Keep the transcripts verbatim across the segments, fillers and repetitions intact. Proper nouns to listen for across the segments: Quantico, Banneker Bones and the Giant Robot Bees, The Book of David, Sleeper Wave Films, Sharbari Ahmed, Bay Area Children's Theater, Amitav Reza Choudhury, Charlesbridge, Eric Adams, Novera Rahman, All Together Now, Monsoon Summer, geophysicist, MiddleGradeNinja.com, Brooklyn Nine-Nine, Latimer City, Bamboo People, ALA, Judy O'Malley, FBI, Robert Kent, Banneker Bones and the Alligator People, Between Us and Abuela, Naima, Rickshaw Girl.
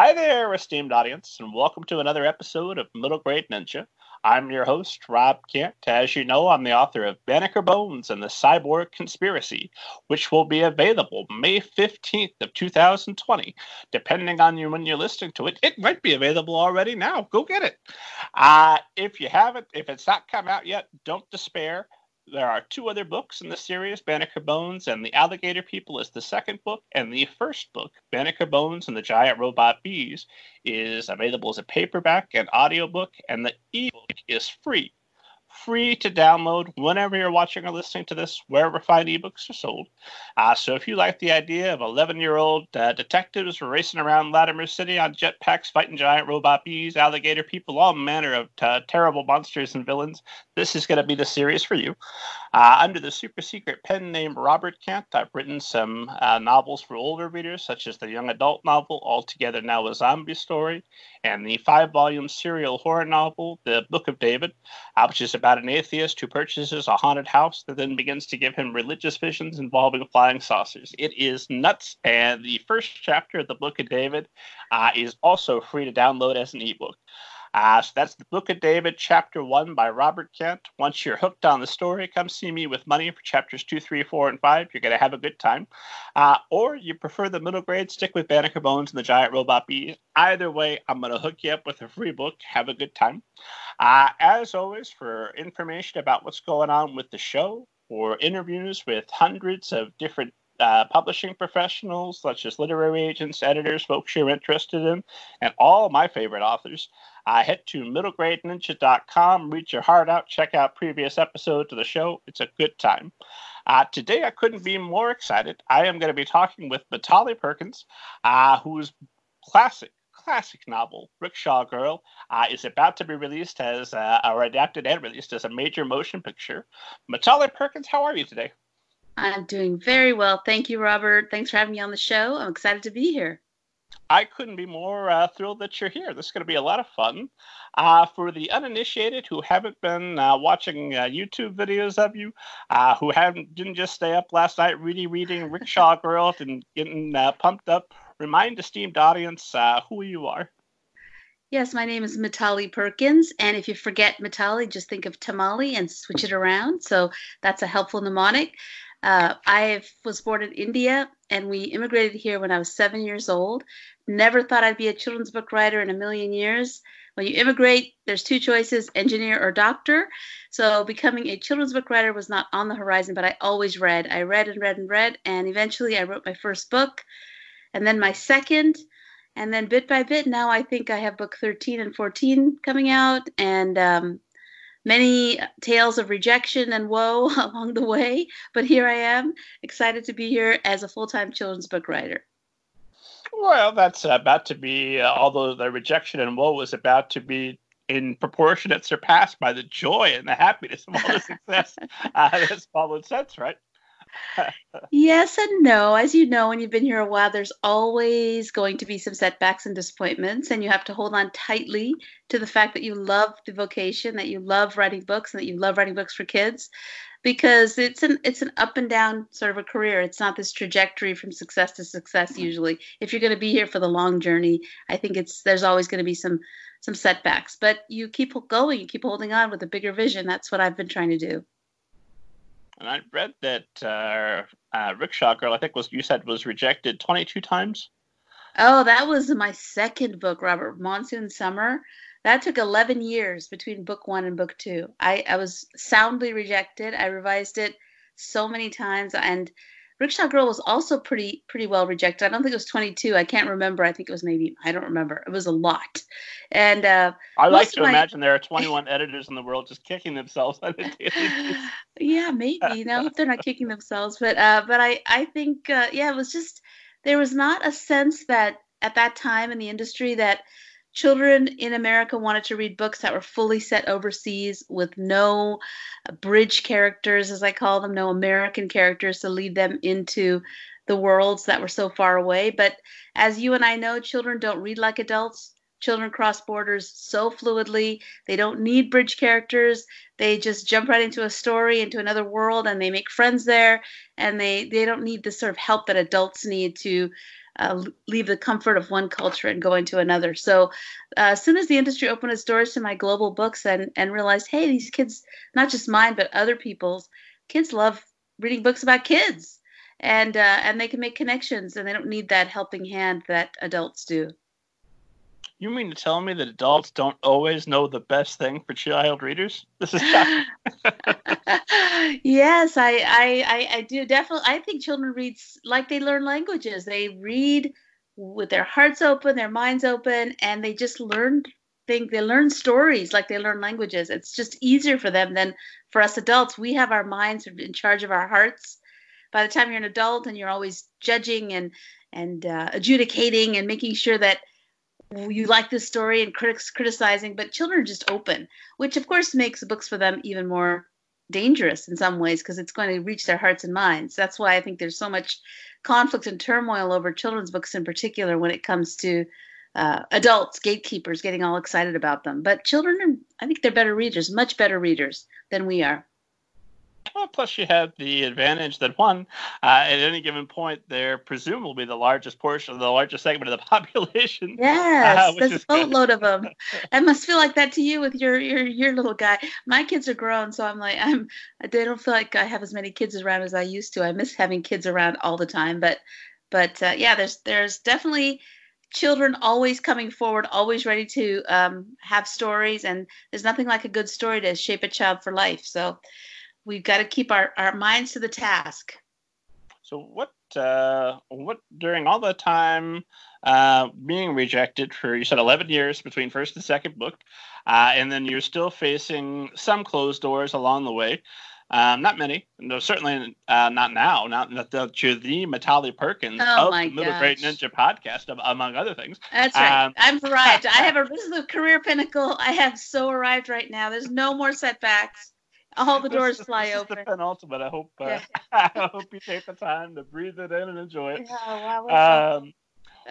Hi there, esteemed audience, and welcome to another episode of Middle Grade Ninja. I'm your host, Rob Kent. As you know, I'm the author of Banneker Bones and the Cyborg Conspiracy, which will be available May fifteenth of two thousand twenty. Depending on you when you're listening to it, it might be available already now. Go get it. Uh, if you haven't, if it's not come out yet, don't despair. There are two other books in the series, Banneker Bones and the Alligator People is the second book, and the first book, Banneker Bones and the Giant Robot Bees, is available as a paperback and audiobook, and the ebook is free. Free to download whenever you're watching or listening to this, wherever fine ebooks are sold. Uh, so if you like the idea of eleven-year-old uh, detectives racing around Latimer City on jetpacks, fighting giant robot bees, alligator people, all manner of t- terrible monsters and villains, this is going to be the series for you. Uh, under the super-secret pen name Robert Kent, I've written some uh, novels for older readers, such as the young adult novel All Together Now, a Zombie Story, and the five-volume serial horror novel The Book of David, uh, which is about an atheist who purchases a haunted house that then begins to give him religious visions involving flying saucers. It is nuts, and the first chapter of the Book of David uh, is also free to download as an ebook. Uh, so that's the Book of David, Chapter one by Robert Kent. Once you're hooked on the story, come see me with money for Chapters two, three, four, and five. You're going to have a good time. Uh, or you prefer the middle grade, stick with Banneker Bones and the Giant Robot Bees. Either way, I'm going to hook you up with a free book. Have a good time. Uh, as always, for information about what's going on with the show or interviews with hundreds of different Uh, publishing professionals, such as literary agents, editors, folks you're interested in, and all my favorite authors, uh, head to Middle Grade Ninja dot com, reach your heart out, check out previous episodes of the show. It's a good time. Uh, today, I couldn't be more excited. I am going to be talking with Mitali Perkins, uh, whose classic, classic novel, Rickshaw Girl, uh, is about to be released as, uh, or adapted and released as a major motion picture. Mitali Perkins, how are you today? I'm doing very well. Thank you, Robert. Thanks for having me on the show. I'm excited to be here. I couldn't be more uh, thrilled that you're here. This is going to be a lot of fun. Uh, for the uninitiated who haven't been uh, watching uh, YouTube videos of you, uh, who haven't didn't just stay up last night really reading Rickshaw Girl and getting uh, pumped up, remind esteemed audience uh, who you are. Yes, my name is Mitali Perkins, and if you forget Mitali, just think of tamale and switch it around. So that's a helpful mnemonic. Uh, I was born in India, and we immigrated here when I was seven years old. Never thought I'd be a children's book writer in a million years. When you immigrate, there's two choices, engineer or doctor. So becoming a children's book writer was not on the horizon, but I always read. I read and read and read, and eventually I wrote my first book, and then my second, and then bit by bit, now I think I have book thirteen and fourteen coming out, and um many tales of rejection and woe along the way, but here I am, excited to be here as a full-time children's book writer. Well, that's about to be, uh, although the rejection and woe is about to be in proportionate surpassed by the joy and the happiness of all the success uh, that's followed since, right? Yes and no. As you know, when you've been here a while, there's always going to be some setbacks and disappointments, and you have to hold on tightly to the fact that you love the vocation, that you love writing books, and that you love writing books for kids, because it's an it's an up and down sort of a career. It's not this trajectory from success to success usually. If you're going to be here for the long journey, I think it's there's always going to be some some setbacks, but you keep going, you keep holding on with a bigger vision. That's what I've been trying to do. And I read that uh, uh, Rickshaw Girl, I think was you said, was rejected twenty-two times. Oh, that was my second book, Robert, Monsoon Summer. That took eleven years between book one and book two. I, I was soundly rejected. I revised it so many times. And Rickshaw Girl was also pretty pretty well rejected. I don't think it was twenty-two. I can't remember. I think it was maybe, I don't remember. It was a lot. And uh, I like to my... imagine there are twenty-one editors in the world just kicking themselves on a daily basis. Yeah, maybe. No, I hope they're not kicking themselves. But uh, but I, I think, uh, yeah, it was just, there was not a sense that at that time in the industry that children in America wanted to read books that were fully set overseas with no bridge characters, as I call them, no American characters to lead them into the worlds that were so far away. But as you and I know, children don't read like adults. Children cross borders so fluidly. They don't need bridge characters. They just jump right into a story, into another world, and they make friends there. And they, they don't need the sort of help that adults need to uh, leave the comfort of one culture and go into another. So uh, as soon as the industry opened its doors to my global books and, and realized, hey, these kids, not just mine, but other people's, kids love reading books about kids. And uh, and they can make connections, and they don't need that helping hand that adults do. You mean to tell me that adults don't always know the best thing for child readers? This is yes, I, I, I do definitely. I think children read like they learn languages. They read with their hearts open, their minds open, and they just learn things. They learn stories like they learn languages. It's just easier for them than for us adults. We have our minds in charge of our hearts. By the time you're an adult and you're always judging and and uh, adjudicating and making sure that you like this story and critics criticizing, but children are just open, which of course makes books for them even more dangerous in some ways because it's going to reach their hearts and minds. That's why I think there's so much conflict and turmoil over children's books in particular when it comes to uh, adults, gatekeepers, getting all excited about them. But children, are, I think they're better readers, much better readers than we are. Well, plus, you have the advantage that, one, uh, at any given point, they're presumably the largest portion, the largest segment of the population. Yes, uh, there's a boatload of them. I must feel like that to you with your, your your little guy. My kids are grown, so I'm like, I'm. They don't feel like I have as many kids around as I used to. I miss having kids around all the time, but but uh, yeah, there's there's definitely children always coming forward, always ready to um, have stories, and there's nothing like a good story to shape a child for life. So. We've got to keep our, our minds to the task. So what, uh, what during all the time uh, being rejected for, you said eleven years between first and second book, uh, and then you're still facing some closed doors along the way. Um, not many. No, certainly uh, not now. Not, not the, to the Mitali Perkins oh of the Middle Grade Ninja podcast, um, among other things. That's right. Um, I've arrived. I have a, this is a career pinnacle. I have so arrived right now. There's no more setbacks. All the doors this, fly this open. This is the penultimate. I hope, uh, yeah. I hope you take the time to breathe it in and enjoy it. Yeah, wow, um,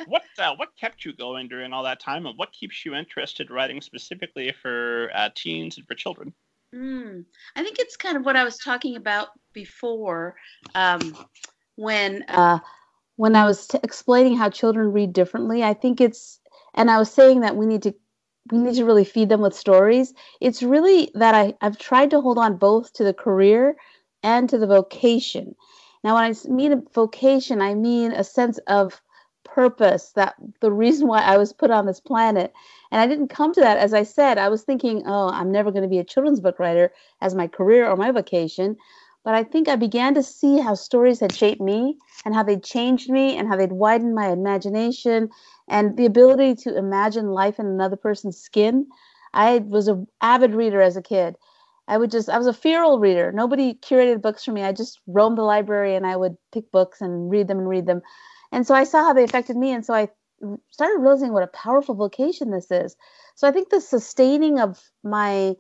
what uh, what kept you going during all that time, and what keeps you interested writing specifically for uh, teens and for children? Mm, I think it's kind of what I was talking about before um, when uh, when I was t- explaining how children read differently. I think it's, and I was saying that we need to We need to really feed them with stories. It's really that I, I've tried to hold on both to the career and to the vocation. Now, when I mean a vocation, I mean a sense of purpose, that the reason why I was put on this planet. And I didn't come to that. As I said, I was thinking, oh, I'm never going to be a children's book writer as my career or my vocation. But I think I began to see how stories had shaped me and how they'd changed me and how they'd widened my imagination and the ability to imagine life in another person's skin. I was an avid reader as a kid. I would just, I was a feral reader. Nobody curated books for me. I just roamed the library and I would pick books and read them and read them. And so I saw how they affected me. And so I started realizing what a powerful vocation this is. So I think the sustaining of my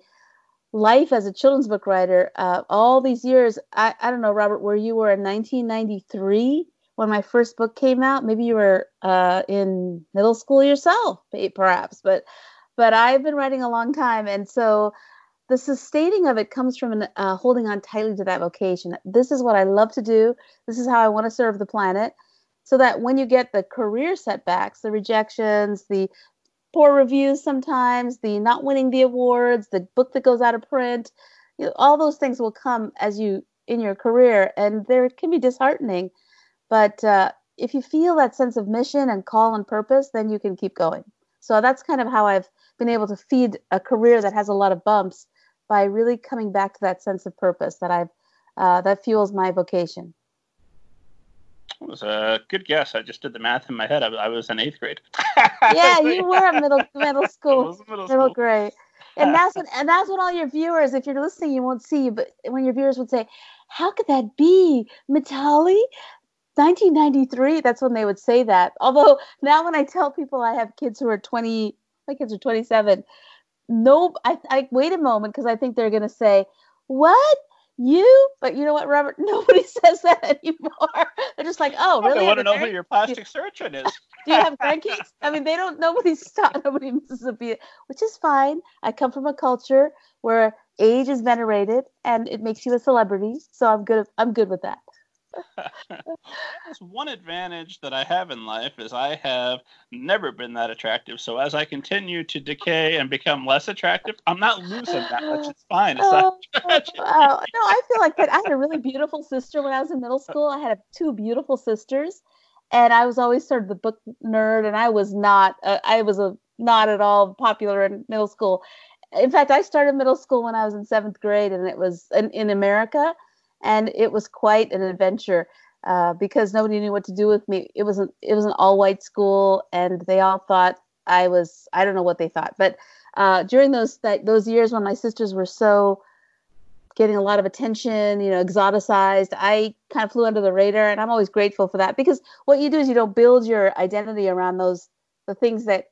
life as a children's book writer, uh, all these years, I, I don't know, Robert, where you were in nineteen ninety-three when my first book came out. Maybe you were uh, in middle school yourself, perhaps, but but I've been writing a long time. And so the sustaining of it comes from an, uh, holding on tightly to that vocation. This is what I love to do. This is how I want to serve the planet. So that when you get the career setbacks, the rejections, the poor reviews sometimes, the not winning the awards, the book that goes out of print, you know, all those things will come as you in your career, and they can be disheartening. But uh, if you feel that sense of mission and call and purpose, then you can keep going. So that's kind of how I've been able to feed a career that has a lot of bumps by really coming back to that sense of purpose that I've uh, that fuels my vocation. It was a good guess. I just did the math in my head. I, I was in eighth grade. Yeah, you were in middle middle school, I was in middle, middle school. grade, and that's what and that's what all your viewers, if you're listening, you won't see you, but when your viewers would say, "How could that be, Mitali, nineteen ninety-three?" That's when they would say that. Although now, when I tell people I have kids who are twenty, my kids are twenty-seven. No, I, I wait a moment because I think they're going to say, "What?" You, but you know what, Robert? Nobody says that anymore. They're just like, oh, really? I want to know who your plastic surgeon is. Do you have grandkids? I mean, they don't, nobody's stopped, nobody misses a beat, which is fine. I come from a culture where age is venerated and it makes you a celebrity. So I'm good, I'm good with that. That's one advantage that I have in life, is I have never been that attractive. So as I continue to decay and become less attractive, I'm not losing that much. It's fine. It's oh, not tragic. Wow. No, I feel like that. I had a really beautiful sister when I was in middle school. I had two beautiful sisters, and I was always sort of the book nerd, and I was not. Uh, I was a, not at all popular in middle school. In fact, I started middle school when I was in seventh grade, and it was in, in America. And it was quite an adventure uh, because nobody knew what to do with me. It was an, it was an all-white school, and they all thought I was, I don't know what they thought. But uh, during those that, those years when my sisters were so getting a lot of attention, you know, exoticized, I kind of flew under the radar, and I'm always grateful for that, because what you do is you don't build your identity around those, the things that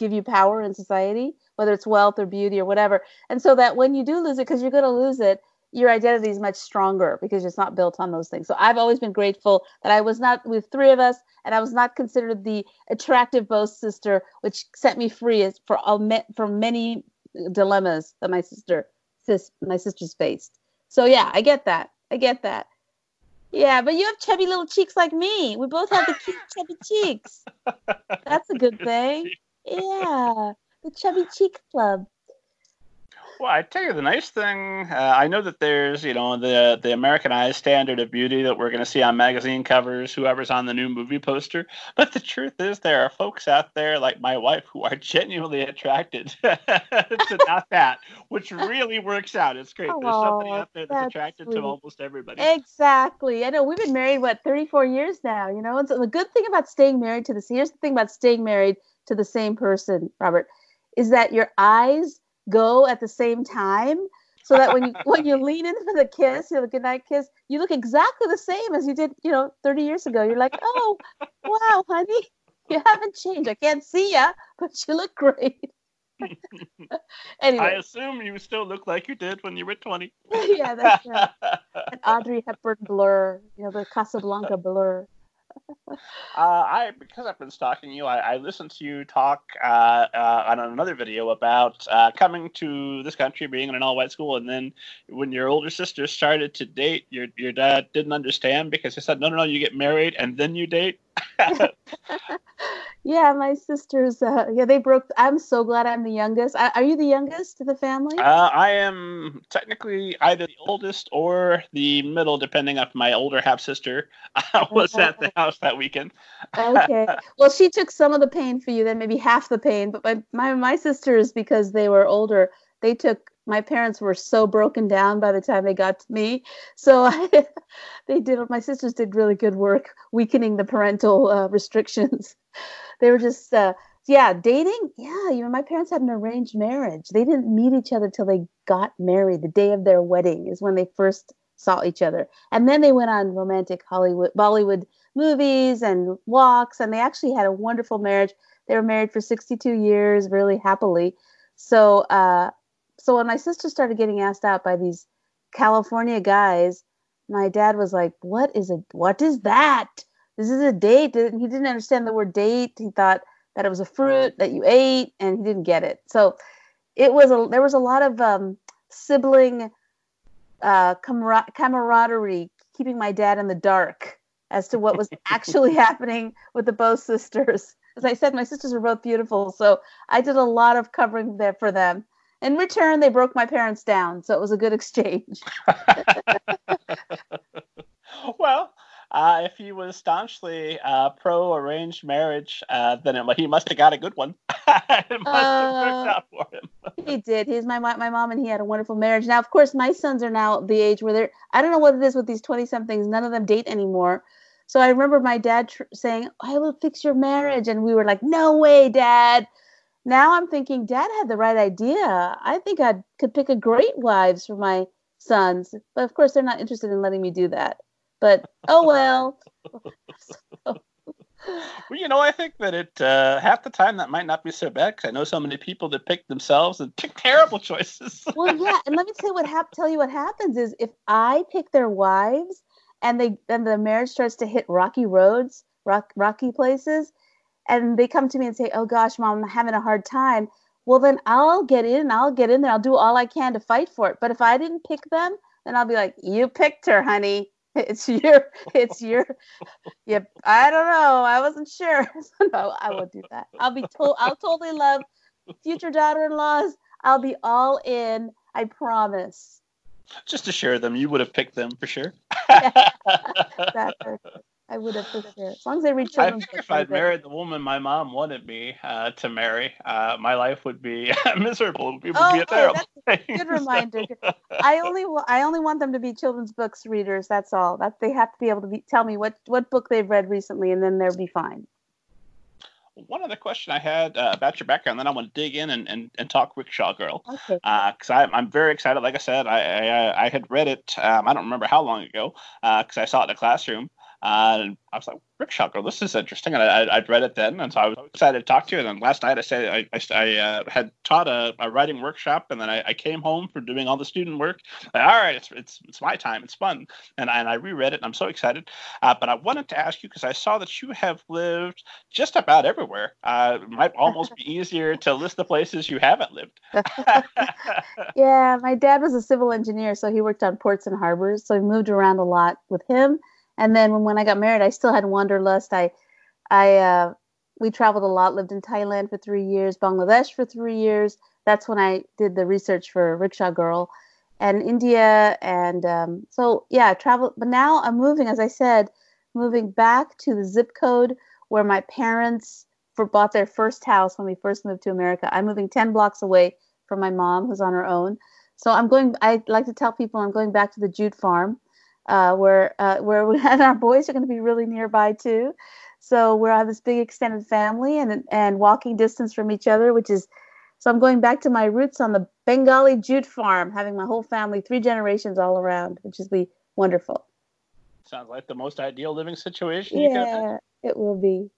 give you power in society, whether it's wealth or beauty or whatever. And so that when you do lose it, because you're going to lose it, your identity is much stronger because it's not built on those things. So I've always been grateful that I was not with three of us, and I was not considered the attractive boast sister, which set me free for all me- for many dilemmas that my sister sis- my sisters faced. So yeah, I get that. I get that. Yeah, but you have chubby little cheeks like me. We both have the cute chubby cheeks. That's a good thing. Yeah, the Chubby Cheek Club. Well, I tell you the nice thing, uh, I know that there's, you know, the the Americanized standard of beauty that we're going to see on magazine covers, whoever's on the new movie poster. But the truth is, there are folks out there like my wife who are genuinely attracted to not that, which really works out. It's great. Oh, there's somebody out there that's, that's attracted sweet. To almost everybody. Exactly. I know we've been married, what, thirty-four years now, you know? And so the good thing about staying married to this, here's the thing about staying married to the same person, Robert, is that your eyes go at the same time, so that when you when you lean in for the kiss, you know, the goodnight kiss, you look exactly the same as you did, you know, thirty years ago. You're like, oh, wow, honey, you haven't changed. I can't see ya, but you look great. Anyway, I assume you still look like you did when you were twenty. Yeah, that's right. An Audrey Hepburn blur, you know, the Casablanca blur. uh, I because I've been stalking you, I, I listened to you talk uh, uh, on another video about uh, coming to this country, being in an all-white school, and then when your older sister started to date, your your dad didn't understand because he said, no, no, no, you get married and then you date. Yeah, my sisters, uh, yeah, they broke. I'm so glad I'm the youngest. I, are you the youngest of the family? Uh, I am technically either the oldest or the middle, depending on my older half-sister uh, was okay. at the house that weekend. Okay. Well, she took some of the pain for you, then maybe half the pain. But my, my, my sisters, because they were older, they took, my parents were so broken down by the time they got to me. So I, they did, my sisters did really good work weakening the parental uh, restrictions. They were just, uh, yeah, dating. Yeah, you know, my parents had an arranged marriage. They didn't meet each other till they got married. The day of their wedding is when they first saw each other. And then they went on romantic Hollywood, Bollywood movies and walks. And they actually had a wonderful marriage. They were married for sixty-two years, really happily. So, uh, so when my sister started getting asked out by these California guys, my dad was like, what is it? What is that? This is a date. And he didn't understand the word date. He thought that it was a fruit that you ate, and he didn't get it. So it was a, there was a lot of um, sibling uh, camar- camaraderie, keeping my dad in the dark as to what was actually happening with the both sisters. As I said, my sisters were both beautiful, so I did a lot of covering there for them. In return, they broke my parents down, so it was a good exchange. Well, Uh, if he was staunchly uh, pro-arranged marriage, uh, then it, he must have got a good one. It must uh, have worked out for him. He did. He's my my mom, and he had a wonderful marriage. Now, of course, my sons are now the age where they're, I don't know what it is with these twenty-somethings. None of them date anymore. So I remember my dad tr- saying, I will fix your marriage. And we were like, no way, Dad. Now I'm thinking, Dad had the right idea. I think I could pick a great wives for my sons. But, of course, they're not interested in letting me do that. But, oh, well. So. Well, you know, I think that it uh, half the time that might not be so bad, because I know so many people that pick themselves and pick terrible choices. Well, yeah. And let me tell you what hap- tell you what happens is if I pick their wives and they and the marriage starts to hit rocky roads, rock, rocky places, and they come to me and say, oh, gosh, Mom, I'm having a hard time. Well, then I'll get in. I'll get in there. I'll do all I can to fight for it. But if I didn't pick them, then I'll be like, you picked her, honey. It's your, it's your, yep. I don't know. I wasn't sure. No, I won't do that. I'll be told, I'll totally love future daughter-in-laws. I'll be all in. I promise. Just to share them. You would have picked them for sure. Yeah, exactly. I would have picked them. As long as they read children's books. I think if I'd married the woman my mom wanted me uh, to marry, uh, my life would be miserable. It would oh, be a terrible that's thing. A good reminder. I only I only want them to be children's books readers. That's all. That they have to be able to be, tell me what, what book they've read recently, and then they'll be fine. One other question I had uh, about your background, then I want to dig in and, and, and talk Rickshaw Girl. Okay. Uh, because I'm, I'm very excited. Like I said, I I, I had read it, um, I don't remember how long ago, uh, because I saw it in a classroom. Uh, and I was like, Rickshaw Girl, this is interesting. And I, I, I'd read it then, and so I was excited to talk to you. And then last night I said I, I, I uh, had taught a, a writing workshop, and then I, I came home from doing all the student work. Like, all right, it's, it's it's my time. It's fun. And I, and I reread it, and I'm so excited. Uh, but I wanted to ask you, because I saw that you have lived just about everywhere. Uh, it might almost be easier to list the places you haven't lived. Yeah, my dad was a civil engineer, so he worked on ports and harbors. So we moved around a lot with him. And then when, when I got married, I still had wanderlust. I, I, uh, we traveled a lot, lived in Thailand for three years, Bangladesh for three years. That's when I did the research for Rickshaw Girl, and India. And um, so, yeah, travel. But now I'm moving, as I said, moving back to the zip code where my parents for, bought their first house when we first moved to America. I'm moving ten blocks away from my mom, who's on her own. So I'm going, I like to tell people I'm going back to the Jute farm. Uh, where uh, where we and our boys are going to be really nearby too, so we have this big extended family and and walking distance from each other, which is so I'm going back to my roots on the Bengali jute farm, having my whole family, three generations all around, which is really wonderful. Sounds like the most ideal living situation. Yeah, you can it will be,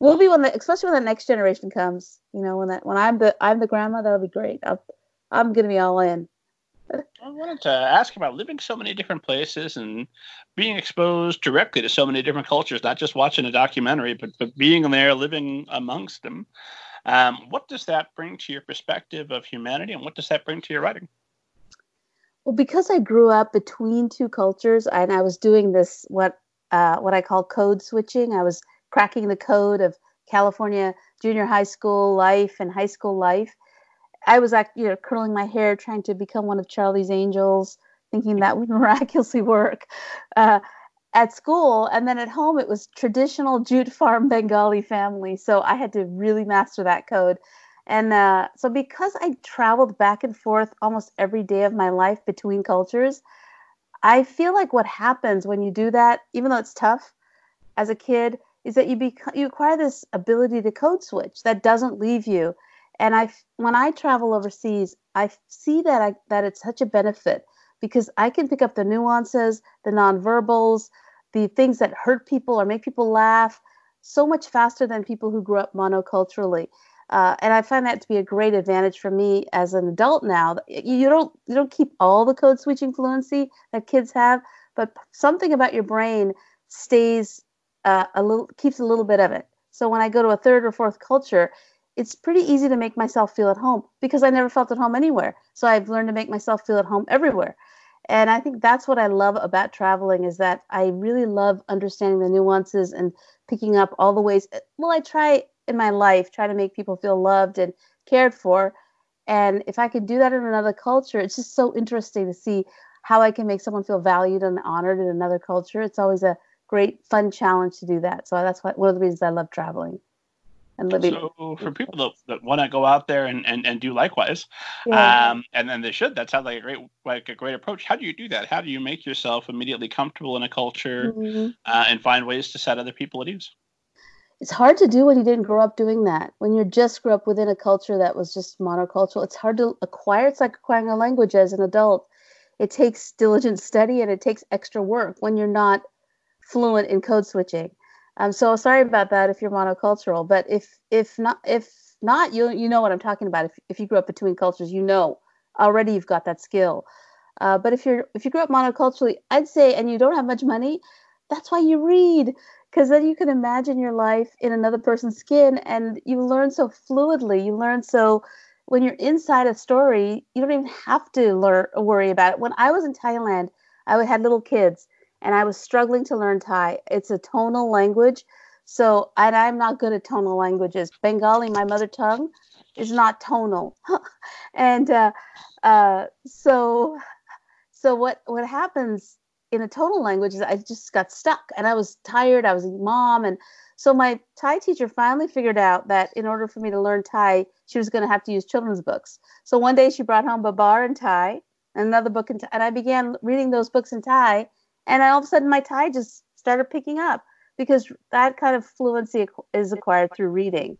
will be when the especially when the next generation comes. You know, when that when I'm the I'm the grandma, that'll be great. I'll, I'm going to be all in. I wanted to ask about living so many different places and being exposed directly to so many different cultures, not just watching a documentary, but, but being there, living amongst them. Um, what does that bring to your perspective of humanity, and what does that bring to your writing? Well, because I grew up between two cultures, and I was doing this, what uh, what I call code switching. I was cracking the code of California junior high school life and high school life. I was, you know, curling my hair, trying to become one of Charlie's Angels, thinking that would miraculously work uh, at school. And then at home, it was traditional jute farm Bengali family. So I had to really master that code. And uh, so because I traveled back and forth almost every day of my life between cultures, I feel like what happens when you do that, even though it's tough as a kid, is that you, bec- you acquire this ability to code switch that doesn't leave you. And I, when I travel overseas, I see that I, that it's such a benefit because I can pick up the nuances, the nonverbals, the things that hurt people or make people laugh so much faster than people who grew up monoculturally. Uh, and I find that to be a great advantage for me as an adult now. You don't you don't keep all the code switching fluency that kids have, but something about your brain stays uh, a little, keeps a little bit of it. So when I go to a third or fourth culture, it's pretty easy to make myself feel at home because I never felt at home anywhere. So I've learned to make myself feel at home everywhere. And I think that's what I love about traveling is that I really love understanding the nuances and picking up all the ways. Well, I try in my life, try to make people feel loved and cared for. And if I could do that in another culture, it's just so interesting to see how I can make someone feel valued and honored in another culture. It's always a great, fun challenge to do that. So that's why, one of the reasons I love traveling. So for people that, that want to go out there and, and, and do likewise, yeah. um, and then they should, that sounds like a great like a great approach. How do you do that? How do you make yourself immediately comfortable in a culture mm-hmm. uh, and find ways to set other people at ease? It's hard to do when you didn't grow up doing that. When you just grew up within a culture that was just monocultural, it's hard to acquire. It's like acquiring a language as an adult. It takes diligent study and it takes extra work when you're not fluent in code switching. I'm so sorry about that if you're monocultural, but if if not, if not, you you know what I'm talking about. If if you grew up between cultures, you know already you've got that skill. Uh, but if you're if you grew up monoculturally, I'd say, and you don't have much money, that's why you read, because then you can imagine your life in another person's skin, and you learn so fluidly. You learn so when you're inside a story, you don't even have to learn worry about it. When I was in Thailand, I had little kids. and I was struggling to learn Thai. It's a tonal language. So, and I'm not good at tonal languages. Bengali, my mother tongue, is not tonal. and uh, uh, so so what, what happens in a tonal language is I just got stuck. And I was tired. I was a mom. And so my Thai teacher finally figured out that in order for me to learn Thai, she was going to have to use children's books. So one day she brought home Babar in Thai, and another book in Thai. And I began reading those books in Thai. And I, all of a sudden, my Thai just started picking up, because that kind of fluency is acquired through reading.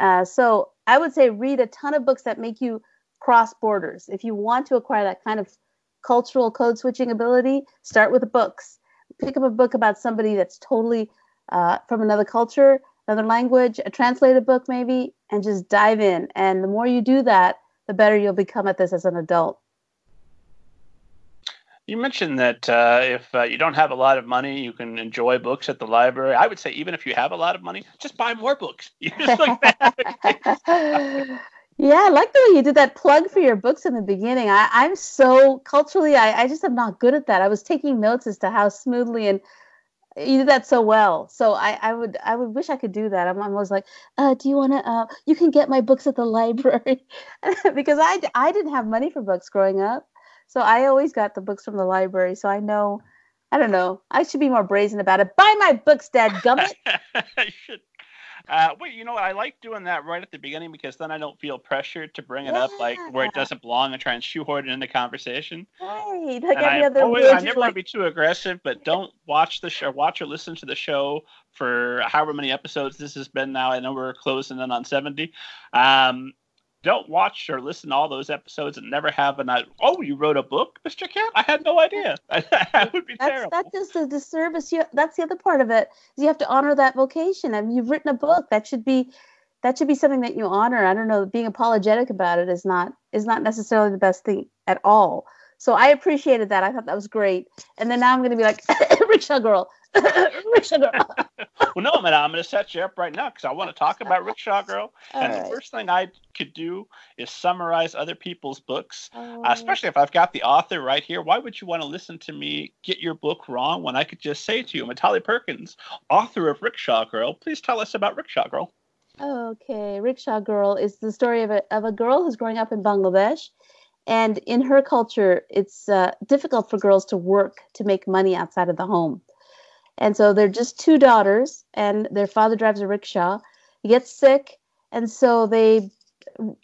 Uh, so I would say read a ton of books that make you cross borders. If you want to acquire that kind of cultural code switching ability, start with books. Pick up a book about somebody that's totally uh, from another culture, another language, a translated book maybe, and just dive in. And the more you do that, the better you'll become at this as an adult. You mentioned that uh, if uh, you don't have a lot of money, you can enjoy books at the library. I would say even if you have a lot of money, just buy more books. You just look back. Yeah, I like the way you did that plug for your books in the beginning. I, I'm so culturally, I, I just am not good at that. I was taking notes as to how smoothly, and you did that so well. So I, I would I would wish I could do that. I'm almost like, uh, do you want to, uh, you can get my books at the library. Because I, I didn't have money for books growing up. So I always got the books from the library. So I know, I don't know, I should be more brazen about it. Buy my books, dadgummit. I should. Uh, well, you know, I like doing that right at the beginning, because then I don't feel pressured to bring it yeah. up, like where it doesn't belong, and try and shoehorn it in the conversation. Right. Like every other always, I never like... want to be too aggressive, but don't watch the show, watch or listen to the show for however many episodes this has been now. I know we're closing in on seventy. Um, Don't watch or listen to all those episodes and never have an idea. Oh, you wrote a book, Mister Kent? I had no idea. That would be that's, terrible. That's just a disservice. You, that's the other part of it. Is you have to honor that vocation. I mean, you've written a book. That should be, that should be something that you honor. I don't know. Being apologetic about it is not is not necessarily the best thing at all. So I appreciated that. I thought that was great. And then now I'm going to be like, Rickshaw Girl. Rickshaw Girl. Well, no, man, I'm going to set you up right now, because I want to talk about Rickshaw Girl. All and right. The first thing I could do is summarize other people's books, oh. uh, especially if I've got the author right here. Why would you want to listen to me get your book wrong when I could just say to you, Mitali Perkins, author of Rickshaw Girl, please tell us about Rickshaw Girl. Okay. Rickshaw Girl is the story of a, of a girl who's growing up in Bangladesh. And in her culture, it's uh, difficult for girls to work to make money outside of the home. And so they're just two daughters, and their father drives a rickshaw. He gets sick, and so they,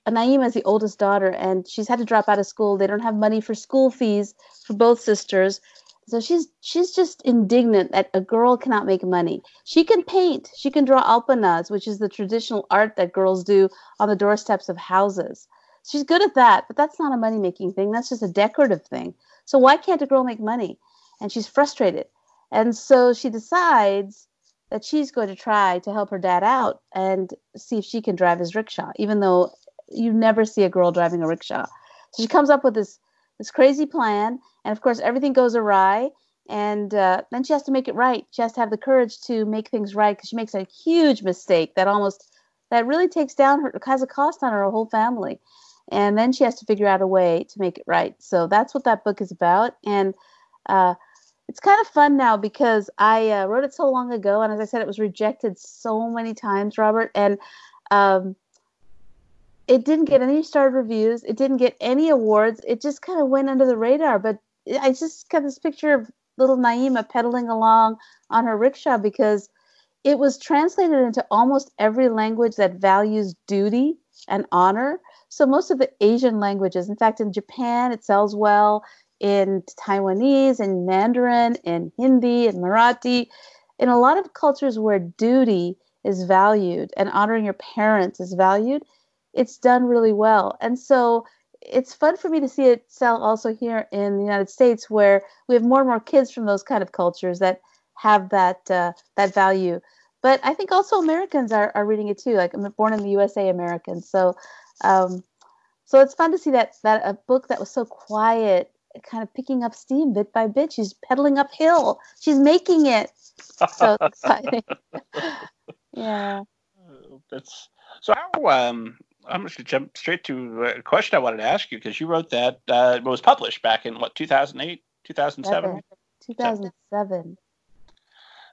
Naima is the oldest daughter, and she's had to drop out of school. They don't have money for school fees for both sisters. So she's she's just indignant that a girl cannot make money. She can paint. She can draw alpanas, which is the traditional art that girls do on the doorsteps of houses. She's good at that, but that's not a money-making thing. That's just a decorative thing. So why can't a girl make money? And she's frustrated. And so she decides that she's going to try to help her dad out and see if she can drive his rickshaw, even though you never see a girl driving a rickshaw. So she comes up with this, this crazy plan. And, of course, everything goes awry. And uh, then she has to make it right. She has to have the courage to make things right, because she makes a huge mistake that almost that really takes down her, has a cost on her whole family. And then she has to figure out a way to make it right. So that's what that book is about. And uh, it's kind of fun now, because I uh, wrote it so long ago. And as I said, it was rejected so many times, Robert. And um, it didn't get any starred reviews. It didn't get any awards. It just kind of went under the radar. But I just got this picture of little Naima pedaling along on her rickshaw, because it was translated into almost every language that values duty and honor. So most of the Asian languages, in fact, in Japan, it sells well, in Taiwanese, in Mandarin, in Hindi, in Marathi, in a lot of cultures where duty is valued and honoring your parents is valued, it's done really well. And so it's fun for me to see it sell also here in the United States, where we have more and more kids from those kind of cultures that have that uh, that value. But I think also Americans are, are reading it too, like I'm born in the U S A Americans. So Um, so it's fun to see that that a book that was so quiet, kind of picking up steam bit by bit. She's pedaling uphill. She's making it. So exciting. Yeah. That's so. How, um, I'm just gonna jump straight to a question I wanted to ask you, because you wrote that. Uh, it was published back in what, two thousand eight, two thousand seven. two thousand seven.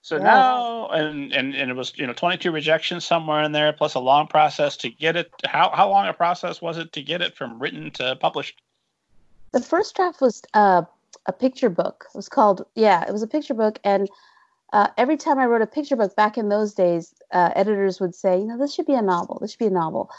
So yeah. now, and, and, and it was, you know, twenty-two rejections somewhere in there, plus a long process to get it. How how long a process was it to get it from written to published? The first draft was uh, a picture book. It was called, yeah, it was a picture book. And uh, every time I wrote a picture book back in those days, uh, editors would say, you know, this should be a novel. This should be a novel.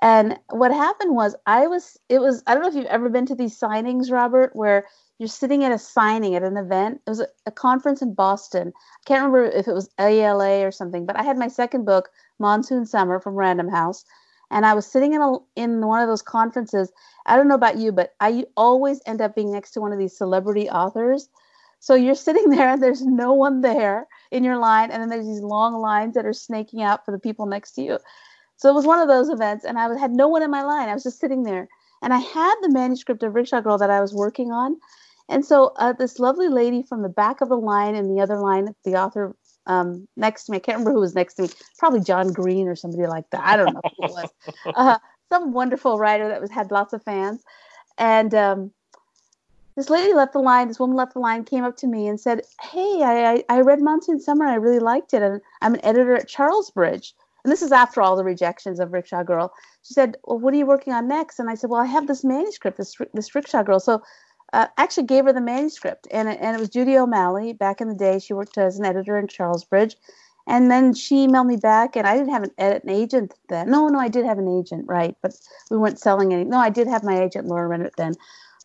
And what happened was I was, it was, I don't know if you've ever been to these signings, Robert, where you're sitting at a signing at an event. It was a, a conference in Boston. I can't remember if it was A L A or something, but I had my second book, Monsoon Summer, from Random House. And I was sitting in a, in one of those conferences. I don't know about you, but I always end up being next to one of these celebrity authors. So you're sitting there and there's no one there in your line. And then there's these long lines that are snaking out for the people next to you. So it was one of those events, and I had no one in my line. I was just sitting there. And I had the manuscript of Rickshaw Girl that I was working on. And so uh, this lovely lady from the back of the line and the other line, the author um, next to me, I can't remember who was next to me, probably John Green or somebody like that. I don't know who it was. Uh, some wonderful writer that was had lots of fans. And um, this lady left the line, this woman left the line, came up to me and said, hey, I, I, I read Monsoon Summer, and I really liked it. And I'm an editor at Charlesbridge. And this is after all the rejections of Rickshaw Girl. She said, well, what are you working on next? And I said, well, I have this manuscript, this, this Rickshaw Girl. So I uh, actually gave her the manuscript. And, and it was Judy O'Malley. Back in the day, she worked as an editor in Charlesbridge. And then she emailed me back, and I didn't have an, an agent then. No, no, I did have an agent, right? But we weren't selling any. No, I did have my agent, Laura Rennert, then.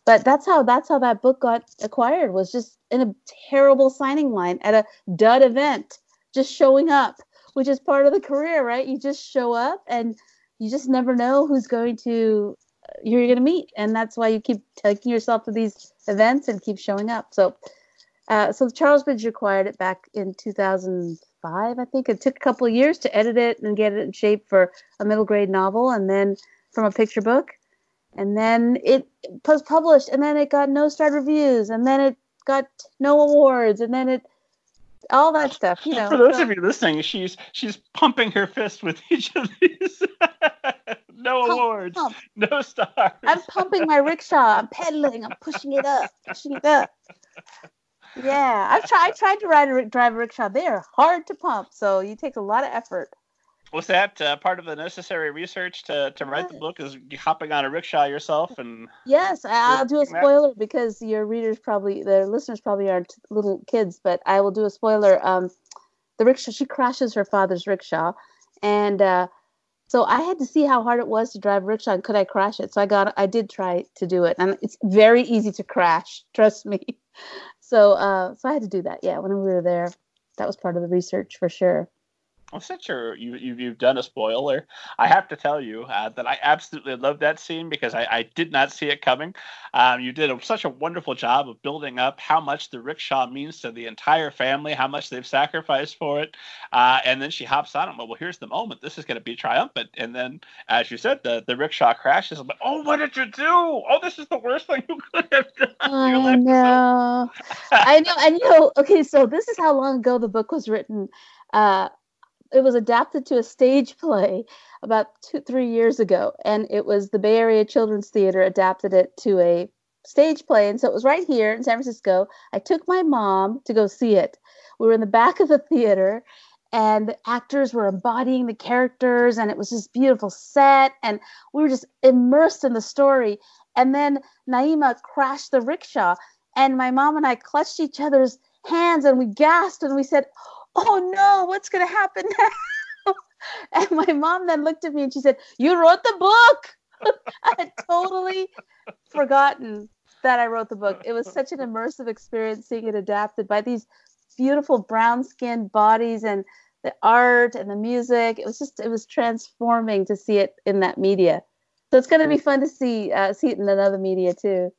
But that's how that's how that book got acquired, was just in a terrible signing line at a dud event, just showing up, which is part of the career, right? You just show up and you just never know who's going to, who you're going to meet. And that's why you keep taking yourself to these events and keep showing up. So uh, so Charlesbridge acquired it back in two thousand five, I think. It took a couple of years to edit it and get it in shape for a middle grade novel, and then from a picture book. And then it was published, and then it got no-starred reviews, and then it got no awards, and then it all that stuff, you know. For those so. of you listening, she's she's pumping her fist with each of these. No pump, awards, pump. No stars. I'm pumping my rickshaw. I'm pedaling. I'm pushing it up, pushing it up. Yeah, I've tried. I tried to ride a drive a rickshaw. They are hard to pump, so you take a lot of effort. Was that uh, part of the necessary research to, to write the book, is hopping on a rickshaw yourself? And yes, I'll do a spoiler that? because your readers probably, their listeners probably aren't little kids, but I will do a spoiler. Um, the rickshaw, she crashes her father's rickshaw. And uh, so I had to see how hard it was to drive a rickshaw and could I crash it? So I got, I did try to do it. And it's very easy to crash, trust me. So, uh, so I had to do that. Yeah, when we were there, that was part of the research for sure. Well, since you're, you, you, you've done a spoiler, I have to tell you uh, that I absolutely love that scene because I, I did not see it coming. Um, you did a, such a wonderful job of building up how much the rickshaw means to the entire family, how much they've sacrificed for it. Uh, and then she hops on it. Well, well here's the moment. This is going to be triumphant. And then, as you said, the, the rickshaw crashes. I'm like, oh, what did you do? Oh, this is the worst thing you could have done. I know. I know. I know. Okay, so this is how long ago the book was written. Uh, It was adapted to a stage play about two, three years ago, and it was the Bay Area Children's Theater adapted it to a stage play, and so it was right here in San Francisco. I took my mom to go see it. We were in the back of the theater, and the actors were embodying the characters, and it was this beautiful set, and we were just immersed in the story. And then Naima crashed the rickshaw, and my mom and I clutched each other's hands, and we gasped, and we said, oh no, what's going to happen now? And my mom then looked at me and she said, you wrote the book. I had totally forgotten that I wrote the book. It was such an immersive experience seeing it adapted by these beautiful brown-skinned bodies and the art and the music. It was just, it was transforming to see it in that media. So it's going to be fun to see, uh, see it in another media too.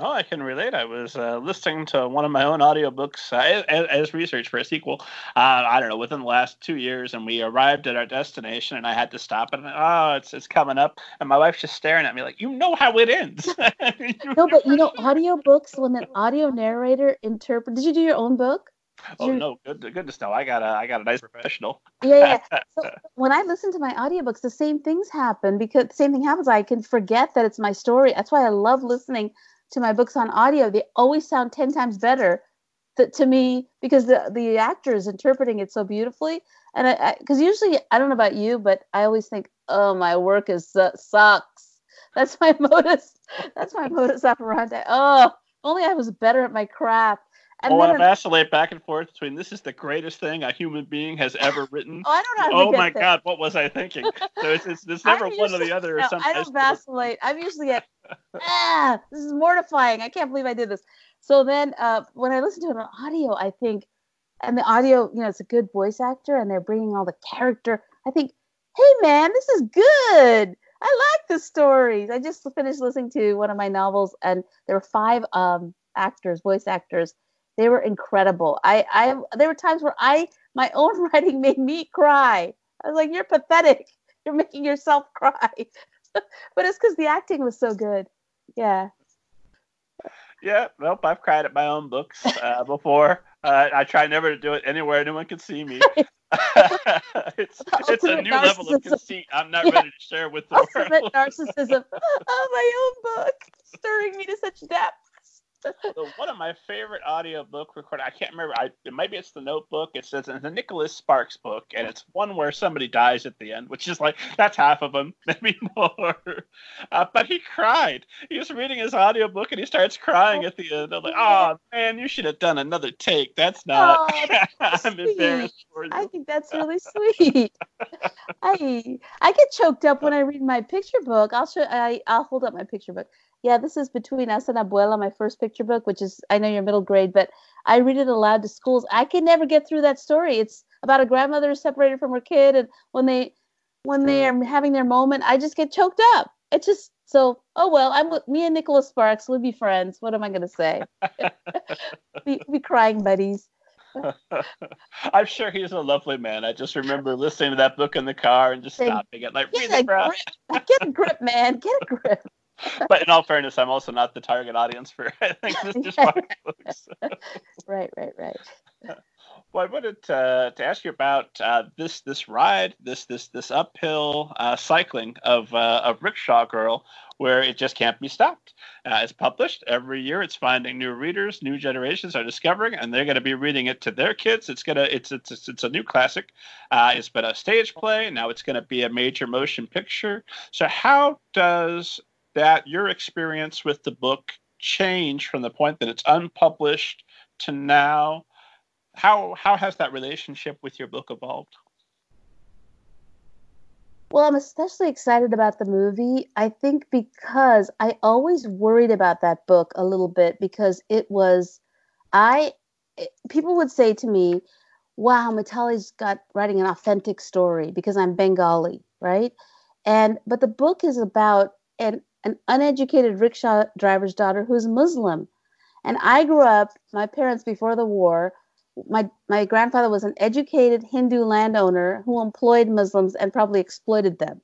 Oh, I can relate. I was uh, listening to one of my own audiobooks uh, as, as research for a sequel, uh, I don't know, within the last two years, and we arrived at our destination, and I had to stop, and oh, it's it's coming up, and my wife's just staring at me like, you know how it ends. No, but you know, audiobooks, when an audio narrator interprets, did you do your own book? Did oh, you... no, good, goodness, no, I got a, I got a nice professional. yeah, yeah. So when I listen to my audiobooks, the same things happen, because the same thing happens. I can forget that it's my story. That's why I love listening to my books on audio, they always sound ten times better th- to me because the, the actor is interpreting it so beautifully. And I, because usually, I don't know about you, but I always think, oh, my work is uh, sucks. That's my modus. That's my modus operandi. Oh, only I was better at my craft. And oh, then I vacillate back and forth between this is the greatest thing a human being has ever written. oh, I don't know how to oh my that. God, what was I thinking? So it's it's, it's never usually, one or the other. No, or some I don't vacillate. I'm usually at, ah, this is mortifying. I can't believe I did this. So then uh, when I listen to it on audio, I think, and the audio, you know, it's a good voice actor, and they're bringing all the character. I think, hey, man, this is good. I like the stories. I just finished listening to one of my novels, and there were five um, actors, voice actors. They were incredible. I, I, there were times where I, my own writing made me cry. I was like, "You're pathetic. You're making yourself cry." But it's because the acting was so good. Yeah. Yeah. Nope. I've cried at my own books uh, before. Uh, I try never to do it anywhere anyone can see me. it's it's a new narcissism. Level of conceit I'm not yeah. ready to share with the ultimate world. Narcissism of my own book, stirring me to such depths. So one of my favorite audiobook recordings, I can't remember, I, maybe it's The Notebook, it says it's a Nicholas Sparks book, and it's one where somebody dies at the end, which is like, that's half of them, maybe more. Uh, but he cried. He was reading his audiobook, and he starts crying at the end. I'm like, oh, man, you should have done another take. That's not, oh, that's I'm sweet. Embarrassed for you. I think that's really sweet. I I get choked up when I read my picture book. I'll show, I, I'll hold up my picture book. Yeah, this is Between Us and Abuela, my first picture book, which is, I know you're middle grade, but I read it aloud to schools. I can never get through that story. It's about a grandmother who's separated from her kid, and when they when they are having their moment, I just get choked up. It's just so, oh, well, I'm with, me and Nicholas Sparks, we'll be friends. What am I going to say? we, we crying buddies. I'm sure he's a lovely man. I just remember listening to that book in the car and just stopping it. Like, get, a grip. get a grip, man. Get a grip. But in all fairness, I'm also not the target audience for, I think, this just books. So. Right, right, right. Well, I wanted to, uh, to ask you about uh, this this ride, this this this uphill uh, cycling of uh, of Rickshaw Girl, where it just can't be stopped. Uh, it's published every year. It's finding new readers, new generations are discovering, and they're going to be reading it to their kids. It's gonna it's it's it's a new classic. Uh, it's been a stage play. Now it's going to be a major motion picture. So how does that your experience with the book change from the point that it's unpublished to now? How how has that relationship with your book evolved? Well, I'm especially excited about the movie, I think, because I always worried about that book a little bit because it was, I, it, people would say to me, wow, Mitali's got writing an authentic story because I'm Bengali, right? And, but the book is about an, an uneducated rickshaw driver's daughter who's Muslim. And I grew up, my parents before the war, My my grandfather was an educated Hindu landowner who employed Muslims and probably exploited them.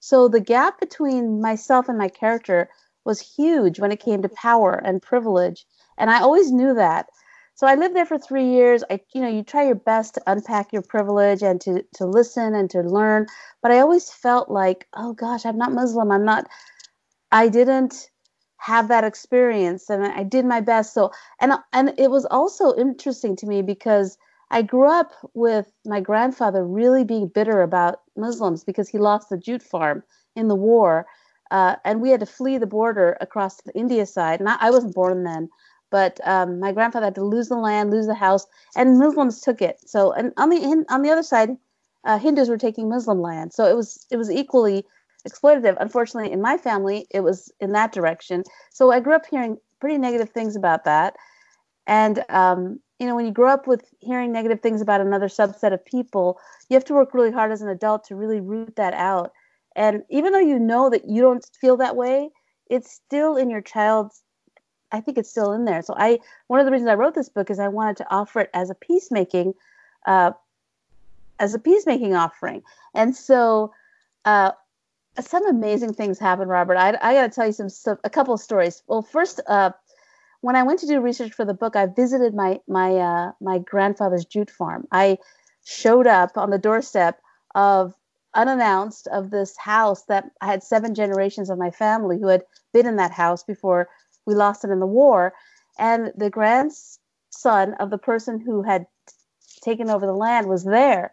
So the gap between myself and my character was huge when it came to power and privilege. And I always knew that. So I lived there for three years. I, you know, you try your best to unpack your privilege and to, to listen and to learn. But I always felt like, oh, gosh, I'm not Muslim. I'm not, I didn't have that experience, and I did my best. So, and and it was also interesting to me because I grew up with my grandfather really being bitter about Muslims because he lost the jute farm in the war, uh, and we had to flee the border across to the India side. And I, I wasn't born then, but um, my grandfather had to lose the land, lose the house, and Muslims took it. So, and on the on the other side, uh, Hindus were taking Muslim land. So it was it was equally exploitative. Unfortunately, in my family, it was in that direction. So I grew up hearing pretty negative things about that. And, um, you know, when you grow up with hearing negative things about another subset of people, you have to work really hard as an adult to really root that out. And even though you know that you don't feel that way, it's still in your child's, I think it's still in there. So I, one of the reasons I wrote this book is I wanted to offer it as a peacemaking, uh, as a peacemaking offering. And so, uh, some amazing things happened, Robert. I, I got to tell you some, some a couple of stories. Well, first, uh, when I went to do research for the book, I visited my my uh, my grandfather's jute farm. I showed up on the doorstep of unannounced of this house that I had seven generations of my family who had been in that house before we lost him in the war. And the grandson of the person who had taken over the land was there.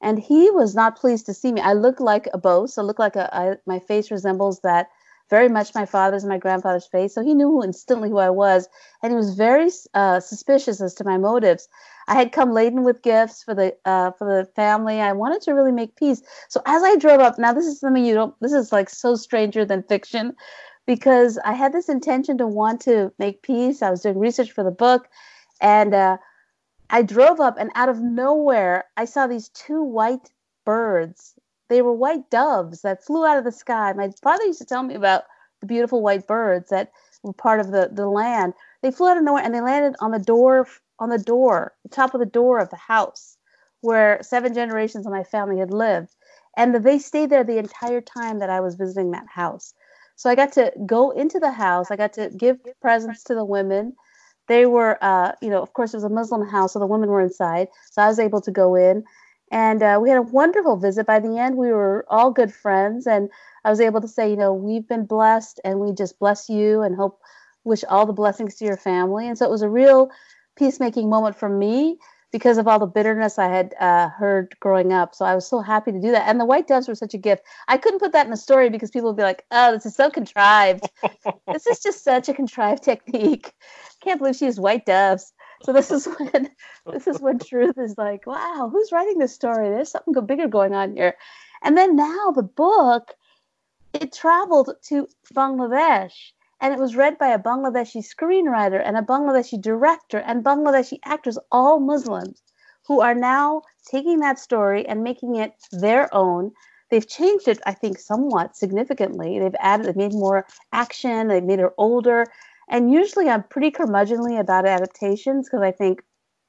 And he was not pleased to see me. I look like a Bo, so look like a, I, my face resembles that very much my father's and my grandfather's face. So he knew instantly who I was. And he was very uh, suspicious as to my motives. I had come laden with gifts for the uh, for the family. I wanted to really make peace. So as I drove up, now this is something you don't, this is like so stranger than fiction, because I had this intention to want to make peace. I was doing research for the book. And uh, I drove up, and out of nowhere, I saw these two white birds. They were white doves that flew out of the sky. My father used to tell me about the beautiful white birds that were part of the, the land. They flew out of nowhere, and they landed on the door, on the door, the top of the door of the house where seven generations of my family had lived. And they stayed there the entire time that I was visiting that house. So I got to go into the house. I got to give presents to the women. They were, uh, you know, of course, it was a Muslim house, so the women were inside. So I was able to go in. And uh, we had a wonderful visit. By the end, we were all good friends. And I was able to say, you know, we've been blessed, and we just bless you and hope, wish all the blessings to your family. And so it was a real peacemaking moment for me because of all the bitterness I had uh, heard growing up. So I was so happy to do that. And the white doves were such a gift. I couldn't put that in a story because people would be like, oh, this is so contrived. This is just such a contrived technique. Can't believe she used white doves. So this is when this is when truth is like, wow, who's writing this story? There's something bigger going on here. And then now the book, it traveled to Bangladesh, and it was read by a Bangladeshi screenwriter and a Bangladeshi director and Bangladeshi actors, all Muslims, who are now taking that story and making it their own. They've changed it, I think, somewhat significantly. They've added, they've made more action, they've made her older. And usually I'm pretty curmudgeonly about adaptations because I think,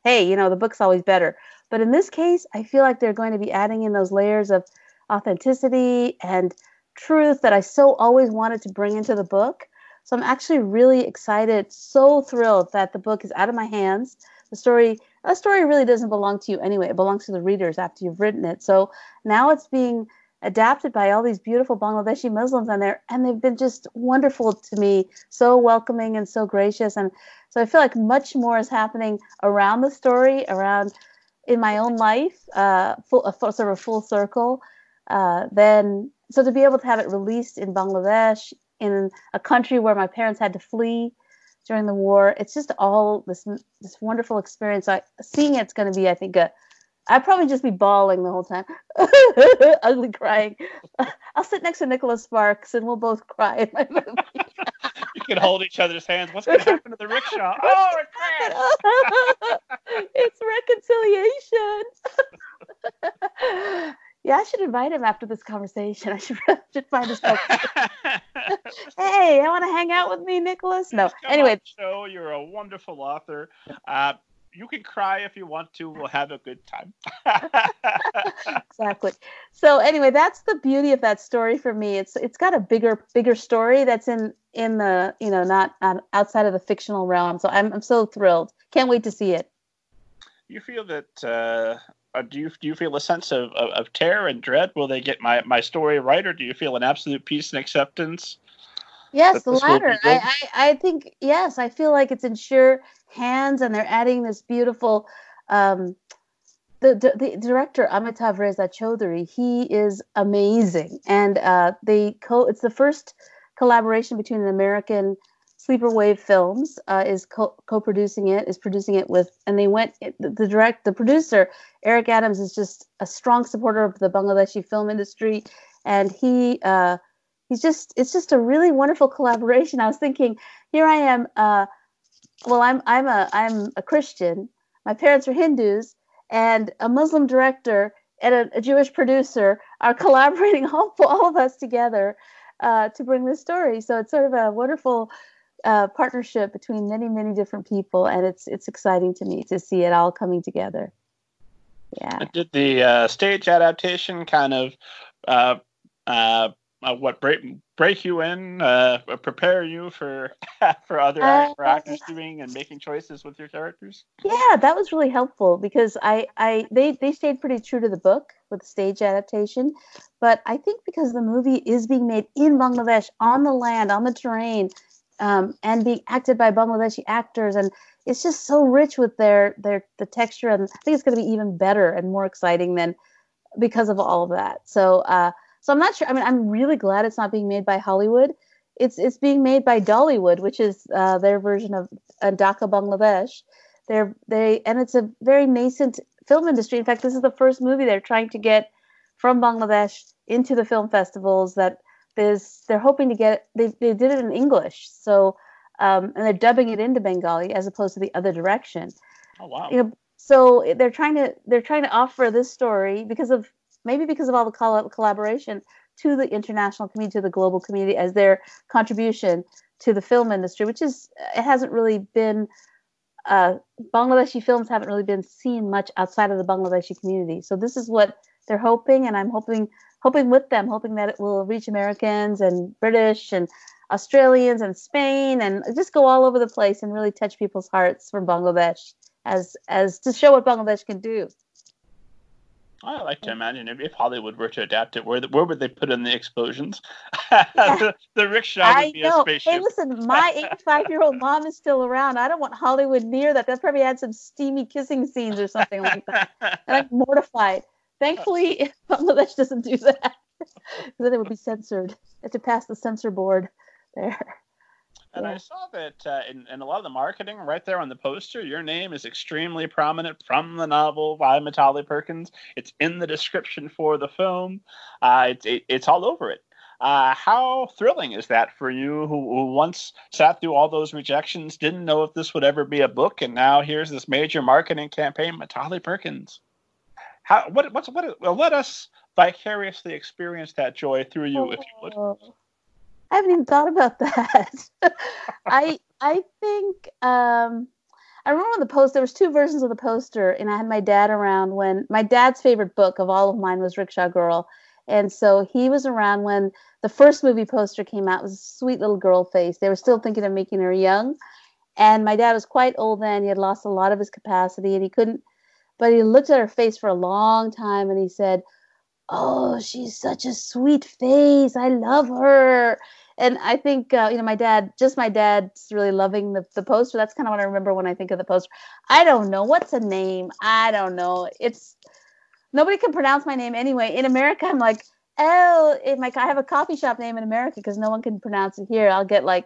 hey, you know, the book's always better. But in this case, I feel like they're going to be adding in those layers of authenticity and truth that I so always wanted to bring into the book. So I'm actually really excited, so thrilled that the book is out of my hands. The story, a story really doesn't belong to you anyway. It belongs to the readers after you've written it. So now it's being adapted by all these beautiful Bangladeshi Muslims on there, and they've been just wonderful to me, so welcoming and so gracious. And so I feel like much more is happening around the story, around in my own life, uh, full, a, sort of a full circle. Uh, then, so to be able to have it released in Bangladesh, in a country where my parents had to flee during the war, it's just all this this wonderful experience. So I, seeing it's going to be, I think, a I'd probably just be bawling the whole time, ugly crying. I'll sit next to Nicholas Sparks, and we'll both cry in my movie. You can hold each other's hands. What's going to happen to the rickshaw? Oh, it crashed! It's reconciliation. Yeah, I should invite him after this conversation. I should, I should find his book. Hey, I want to hang out with me, Nicholas. No, anyway. So you're a wonderful author. Uh, You can cry if you want to. We'll have a good time. Exactly. So anyway, that's the beauty of that story for me. It's it's got a bigger bigger story that's in in the you know not um, outside of the fictional realm. So I'm I'm so thrilled. Can't wait to see it. You feel that? Uh, do you do you feel a sense of, of, of terror and dread? Will they get my my story right, or do you feel an absolute peace and acceptance? Yes, the latter. I, I, I think, yes, I feel like it's in sure hands, and they're adding this beautiful, um, the, the the director, Amitav Reza Choudhury, he is amazing. And uh, they co it's the first collaboration between an American Sleeper Wave Films uh, is co- co-producing it, is producing it with, and they went, the, the direct, the producer, Eric Adams, is just a strong supporter of the Bangladeshi film industry. And he, uh, He's just it's just a really wonderful collaboration. I was thinking, here I am. Uh, well, I'm I'm a I'm a Christian. My parents are Hindus, and a Muslim director and a, a Jewish producer are collaborating all all of us together uh, to bring this story. So it's sort of a wonderful uh, partnership between many many different people, and it's it's exciting to me to see it all coming together. Yeah. Did the uh, stage adaptation kind of uh, uh, Uh, what break break you in, uh, prepare you for for other uh, for actors doing and making choices with your characters? Yeah, that was really helpful because I, I they they stayed pretty true to the book with the stage adaptation, but I think because the movie is being made in Bangladesh on the land on the terrain, um, and being acted by Bangladeshi actors. And it's just so rich with their, their the texture. And I think it's going to be even better and more exciting than because of all of that. So uh, so I'm not sure. I mean, I'm really glad it's not being made by Hollywood. It's it's being made by Dollywood, which is uh, their version of uh, Dhaka, Bangladesh. They're, they and it's a very nascent film industry. In fact, this is the first movie they're trying to get from Bangladesh into the film festivals. That there's they're hoping to get. They they did it in English, so um, and they're dubbing it into Bengali as opposed to the other direction. Oh wow! You know, so they're trying to they're trying to offer this story because of maybe because of all the col- collaboration. to the international community, to the global community, as their contribution to the film industry, which is, it hasn't really been, uh, Bangladeshi films haven't really been seen much outside of the Bangladeshi community. So this is what they're hoping, and I'm hoping, hoping with them, hoping that it will reach Americans and British and Australians and Spain and just go all over the place and really touch people's hearts from Bangladesh as, as to show what Bangladesh can do. I like to imagine if Hollywood were to adapt it, where the, where would they put in the explosions? Yeah. the, the rickshaw I would be know. a spaceship. Hey, listen, my eighty-five-year-old mom is still around. I don't want Hollywood near that. That probably had some steamy kissing scenes or something like that. And I'm mortified. Thankfully, Bangladesh doesn't do that. Then it would be censored. They have to pass the censor board there. And yeah. I saw that uh, in, in a lot of the marketing right there on the poster, your name is extremely prominent from the novel by Mitali Perkins. It's in the description for the film. Uh, it, it, it's all over it. Uh, how thrilling is that for you, who, who once sat through all those rejections, didn't know if this would ever be a book, and now here's this major marketing campaign, Mitali Perkins. How? What? What's? What? Well, let us vicariously experience that joy through you, oh. if you would. I haven't even thought about that. I I think um, I remember on the post there was two versions of the poster, and I had my dad around when my dad's favorite book of all of mine was Rickshaw Girl, and so he was around when the first movie poster came out. It was a sweet little girl face. They were still thinking of making her young, and my dad was quite old then. He had lost a lot of his capacity, and he couldn't. But he looked at her face for a long time, and he said, "Oh, she's such a sweet face. I love her." And I think, uh, you know, my dad, just my dad's really loving the, the poster. That's kind of what I remember when I think of the poster. I don't know. What's a name? I don't know. It's nobody can pronounce my name anyway. In America, I'm like, oh, it, my, I have a coffee shop name in America because no one can pronounce it here. I'll get like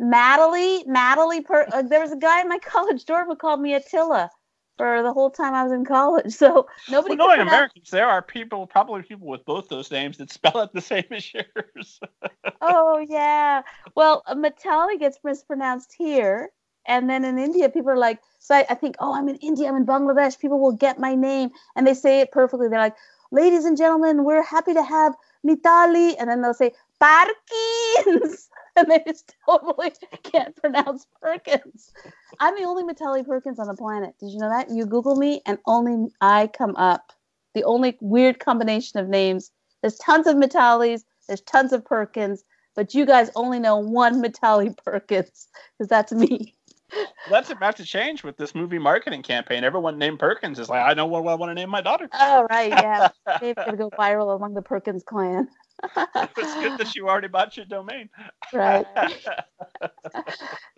Matalie, Matalie. Per- uh, there was a guy in my college dorm who called me Attila for the whole time I was in college. So nobody well, no, in Americans, there are people, probably people with both those names that spell it the same as yours. Oh, yeah. Well, Mitali gets mispronounced here. And then in India, people are like, so I, I think, oh, I'm in India, I'm in Bangladesh. People will get my name. And they say it perfectly. They're like, ladies and gentlemen, we're happy to have Mitali. And then they'll say, Perkins. And they just totally can't pronounce Perkins. I'm the only Mitali Perkins on the planet. Did you know that? You Google me and only I come up. The only weird combination of names. There's tons of Mitalis. There's tons of Perkins. But you guys only know one Mitali Perkins. Because that's me. Well, that's about to change with this movie marketing campaign. Everyone named Perkins is like, I know what I want to name my daughter. Oh, right. Yeah. Maybe it's going to go viral among the Perkins clan. It's good that you already bought your domain. Right.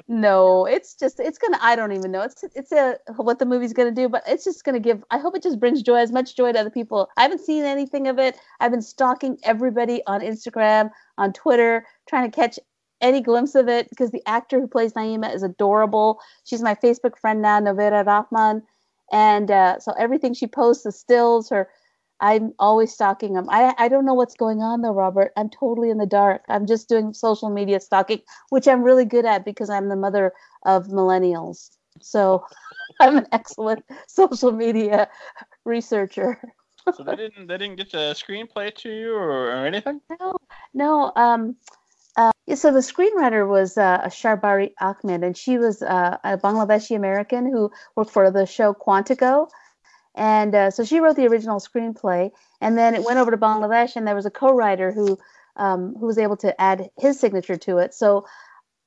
No, it's just, it's going to, I don't even know. It's it's a, what the movie's going to do, but it's just going to give, I hope it just brings joy, as much joy to other people. I haven't seen anything of it. I've been stalking everybody on Instagram, on Twitter, trying to catch any glimpse of it, because the actor who plays Naima is adorable. She's my Facebook friend now, Novera Rahman. And uh, so everything she posts, the stills, her, I'm always stalking them. I, I don't know what's going on, though, Robert. I'm totally in the dark. I'm just doing social media stalking, which I'm really good at because I'm the mother of millennials. So I'm an excellent social media researcher. So they didn't they didn't get the screenplay to you or, or anything? No, no. Um, uh, so the screenwriter was uh, Sharbari Ahmed, and she was uh, a Bangladeshi American who worked for the show Quantico. And uh, so she wrote the original screenplay, and then it went over to Bangladesh, and there was a co-writer who um, who was able to add his signature to it. So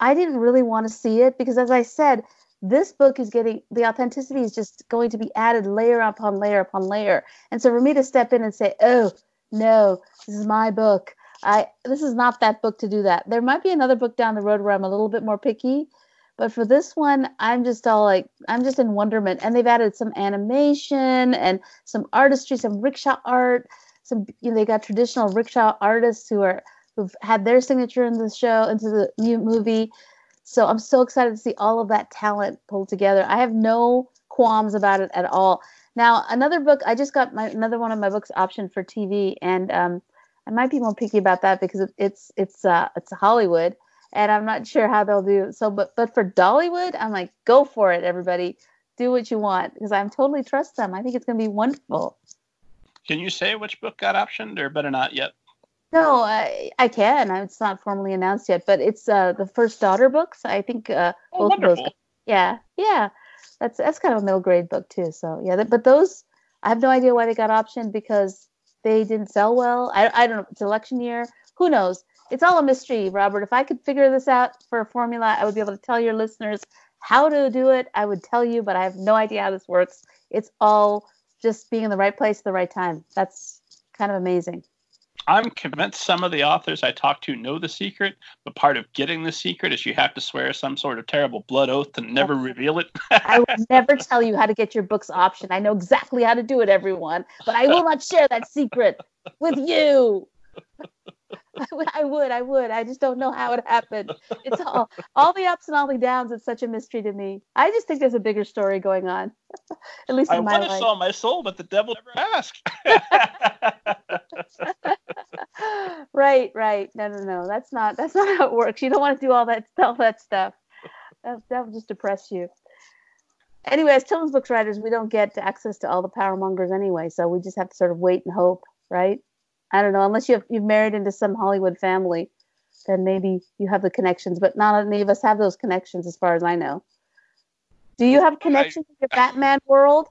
I didn't really want to see it because, as I said, this book is getting, the authenticity is just going to be added layer upon layer upon layer. And so for me to step in and say, oh, no, this is my book, I this is not that book to do that. There might be another book down the road where I'm a little bit more picky, but for this one, I'm just all like, I'm just in wonderment. And they've added some animation and some artistry, some rickshaw art. Some, you know, they got traditional rickshaw artists who are who've had their signature in the show, into the new movie. So I'm so excited to see all of that talent pulled together. I have no qualms about it at all. Now, another book, I just got my another one of my books optioned for T V, and um, I might be more picky about that because it's it's uh, it's Hollywood, and I'm not sure how they'll do it. So, but but for Dollywood, I'm like, go for it, everybody, do what you want, because I'm totally trust them. I think it's going to be wonderful. Can you say which book got optioned, or better not yet? No, I, I can. It's not formally announced yet, but it's uh, the First Daughter books. I think uh, oh, both of those. Yeah, yeah. That's that's kind of a middle grade book too. So yeah, that, but those, I have no idea why they got optioned, because they didn't sell well. I I don't know. It's election year. Who knows? It's all a mystery, Robert. If I could figure this out for a formula, I would be able to tell your listeners how to do it. I would tell you, but I have no idea how this works. It's all just being in the right place at the right time. That's kind of amazing. I'm convinced some of the authors I talk to know the secret, but part of getting the secret is you have to swear some sort of terrible blood oath to never reveal it. I will never tell you how to get your books optioned. I know exactly how to do it, everyone, but I will not share that secret with you. I would, I would, I would. I just don't know how it happened. It's all, all the ups and all the downs. It's such a mystery to me. I just think there's a bigger story going on, at least in I my life. I want to sell my soul, but the devil never asked. Right, right. No, no, no. That's not. That's not how it works. You don't want to do all that, all that stuff. That will just depress you. Anyway, as children's books writers, we don't get access to all the power mongers anyway, so we just have to sort of wait and hope, right? I don't know, unless you have, you've married into some Hollywood family, then maybe you have the connections. But not any of us have those connections, as far as I know. Do you have connections I, in your Batman world?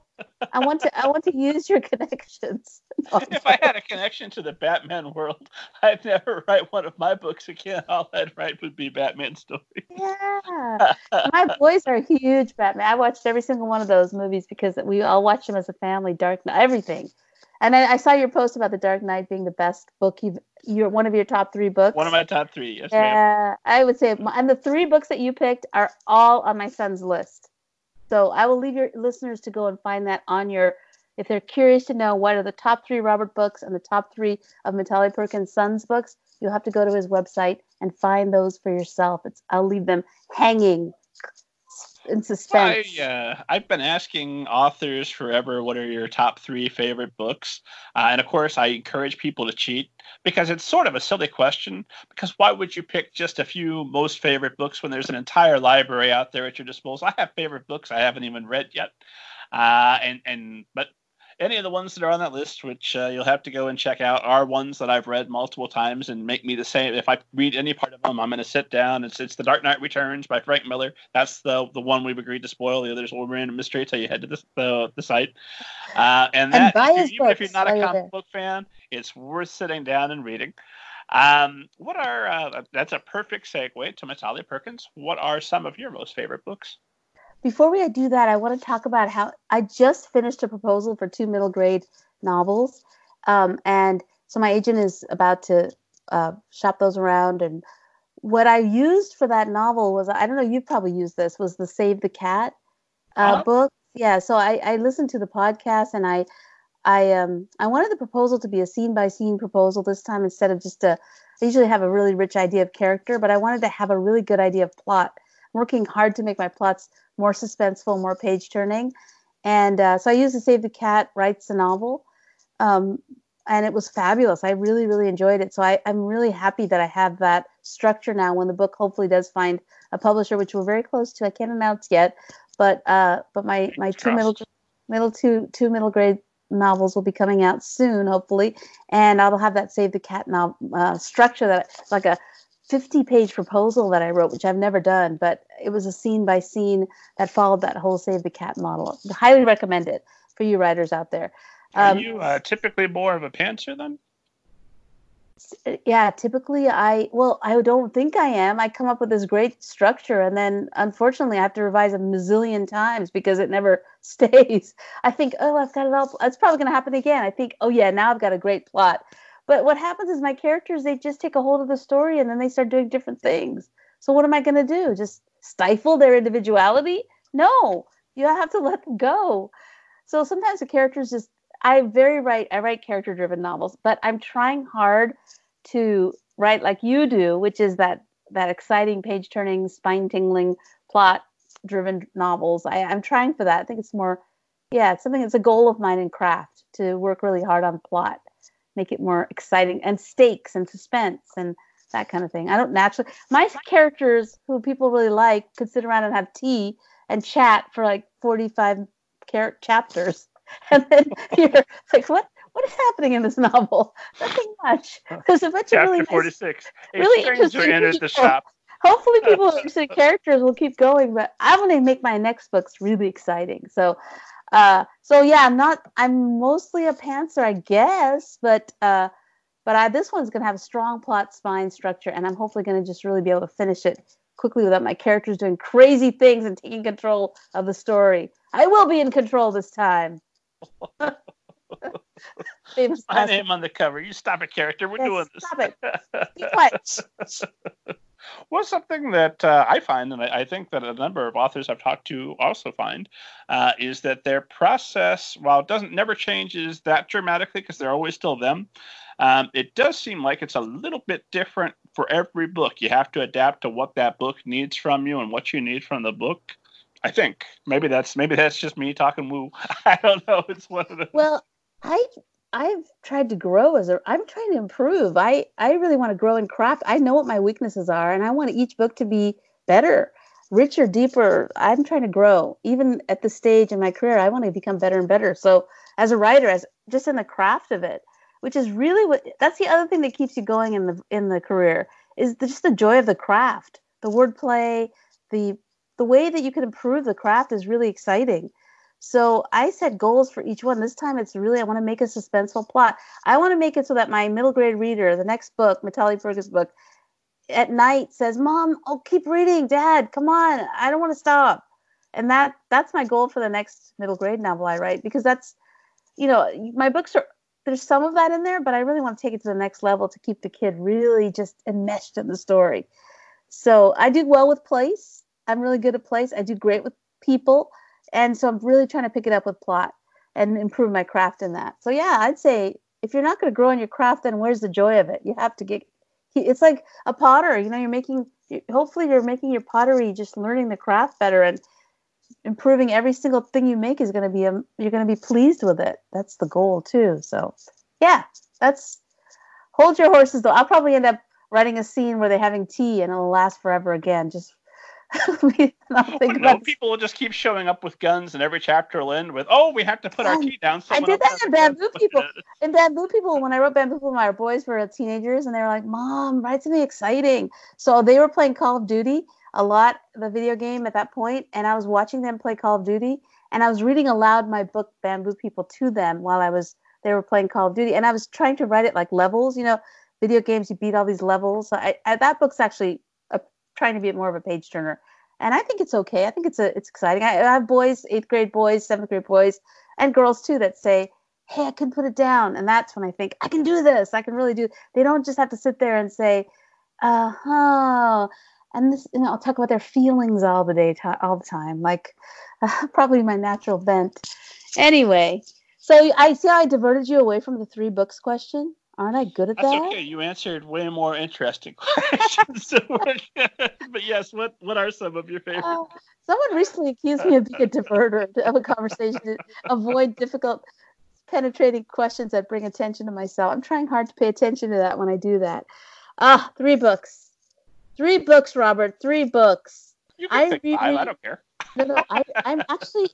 I want to I want to use your connections. No, if I had a connection to the Batman world, I'd never write one of my books again. All I'd write would be Batman stories. Yeah. My boys are huge Batman. I watched every single one of those movies because we all watched them as a family, Dark Knight, everything. And I, I saw your post about The Dark Knight being the best book you've, you're one of your top three books. One of my top three, yes, ma'am. Yeah, I would say, and the three books that you picked are all on my son's list. So I will leave your listeners to go and find that on your, if they're curious to know what are the top three Robert books and the top three of Mitali Perkins' son's books, you'll have to go to his website and find those for yourself. It's I'll leave them hanging in suspense. I, uh, I've been asking authors forever, what are your top three favorite books? Uh, and of course, I encourage people to cheat, because it's sort of a silly question, because why would you pick just a few most favorite books when there's an entire library out there at your disposal? I have favorite books I haven't even read yet. Uh, and, and but any of the ones that are on that list, which uh, you'll have to go and check out, are ones that I've read multiple times and make me the same. If I read any part of them, I'm going to sit down. It's it's The Dark Knight Returns by Frank Miller. That's the the one we've agreed to spoil. The others will remain a mystery until you head to this, the the site. Uh, and that, and if you, even if you're not a comic book fan, it's worth sitting down and reading. Um, what are uh, that's a perfect segue to Mitali Perkins. What are some of your most favorite books? Before we do that, I want to talk about how I just finished a proposal for two middle grade novels. Um, and so my agent is about to uh, shop those around. And what I used for that novel was, I don't know, you've probably used this, was the Save the Cat uh, huh? book. Yeah, so I, I listened to the podcast, and I I um I wanted the proposal to be a scene-by-scene proposal this time, instead of just a, I usually have a really rich idea of character, but I wanted to have a really good idea of plot. I'm working hard to make my plots more suspenseful, more page-turning. And uh, so I used to Save the Cat Writes a Novel, um, and it was fabulous. I really, really enjoyed it. So I, I'm really happy that I have that structure now when the book hopefully does find a publisher, which we're very close to. I can't announce yet, but uh, but my, my two middle middle two two middle grade novels will be coming out soon, hopefully, and I'll have that Save the Cat novel uh, structure that's like a fifty-page proposal that I wrote, which I've never done, but it was a scene-by-scene that followed that whole Save the Cat model. I highly recommend it for you writers out there. Um, Are you uh, typically more of a pantser then? Yeah, typically I, well, I don't think I am. I come up with this great structure, and then unfortunately I have to revise a bazillion times because it never stays. I think, oh, I've got it all. It's probably going to happen again. I think, oh yeah, now I've got a great plot. But what happens is my characters, they just take a hold of the story and then they start doing different things. So what am I going to do? Just stifle their individuality? No, you have to let them go. So sometimes the characters just, I very write, I write character-driven novels, but I'm trying hard to write like you do, which is that, that exciting page-turning, spine-tingling, plot-driven novels. I, I'm trying for that. I think it's more, yeah, it's something that's a goal of mine in craft, to work really hard on plot, make it more exciting, and stakes and suspense and that kind of thing. I don't naturally, my characters who people really like could sit around and have tea and chat for like forty-five char- chapters. And then you're like, what? What is happening in this novel? Nothing much. There's a bunch Chapter of really forty-six. Nice, really interesting enters the shop. Hopefully, people with interesting characters will keep going. But I want to make my next books really exciting. So, uh, so yeah, I'm not. I'm mostly a pantser, I guess. But, uh, but I, this one's going to have a strong plot, spine, structure, and I'm hopefully going to just really be able to finish it quickly without my characters doing crazy things and taking control of the story. I will be in control this time. Famous My name on the cover. You stop it, character. We're yes, doing this. Stop it. Be quiet. Well, something that uh, I find, and I, I think that a number of authors I've talked to also find, uh, is that their process, while it doesn't never changes that dramatically because they're always still them, um, it does seem like it's a little bit different for every book. You have to adapt to what that book needs from you and what you need from the book. I think maybe that's maybe that's just me talking woo. I don't know. It's one of the well. I, I've tried to grow as a, I'm trying to improve. I, I really want to grow in craft. I know what my weaknesses are, and I want each book to be better, richer, deeper. I'm trying to grow. Even at this stage in my career, I want to become better and better. So as a writer, as just in the craft of it, which is really what, that's the other thing that keeps you going in the, in the career, is the, just the joy of the craft, the wordplay, the, the way that you can improve the craft is really exciting. So I set goals for each one. This time it's really, I want to make a suspenseful plot. I want to make it so that my middle grade reader, the next book, Mitali Perkins' book, at night says, Mom, oh, keep reading. Dad, come on. I don't want to stop. And that that's my goal for the next middle grade novel I write, because that's, you know, my books are, there's some of that in there, but I really want to take it to the next level to keep the kid really just enmeshed in the story. So I do well with place. I'm really good at place. I do great with people. And so I'm really trying to pick it up with plot and improve my craft in that. So, yeah, I'd say if you're not going to grow in your craft, then where's the joy of it? You have to get – it's like a potter. You know, you're making – hopefully you're making your pottery, just learning the craft better and improving every single thing you make is going to be um, – you're going to be pleased with it. That's the goal too. So, yeah, that's – hold your horses, though. I'll probably end up writing a scene where they're having tea and it'll last forever again, just – think well, no, people will just keep showing up with guns, and every chapter will end with, "Oh, we have to put um, our key down." I did that in Bamboo People. In Bamboo People, when I wrote Bamboo People, my boys were teenagers, and they were like, "Mom, write something exciting." So they were playing Call of Duty a lot, the video game at that point, and I was watching them play Call of Duty, and I was reading aloud my book Bamboo People to them while I was they were playing Call of Duty, and I was trying to write it like levels, you know, video games you beat all these levels. So I, I, that book's actually trying to be more of a page turner, and I think it's okay. I think it's a it's exciting. I, I have boys, eighth grade boys, seventh grade boys, and girls too that say, "Hey, I can put it down," and that's when I think I can do this. I can really do. They don't just have to sit there and say, "Uh huh," and this. You know, I'll talk about their feelings all the day, to- all the time. Like uh, probably my natural bent. Anyway, so I see how I diverted you away from the three books question. Aren't I good at That's that? That's okay. You answered way more interesting questions. But yes, what, what are some of your favorites? Uh, someone recently accused me of being a diverter of a conversation to avoid difficult, penetrating questions that bring attention to myself. I'm trying hard to pay attention to that when I do that. Ah, three books. Three books, Robert. Three books. You can I pick read, five. I don't care. No, no, I, I'm actually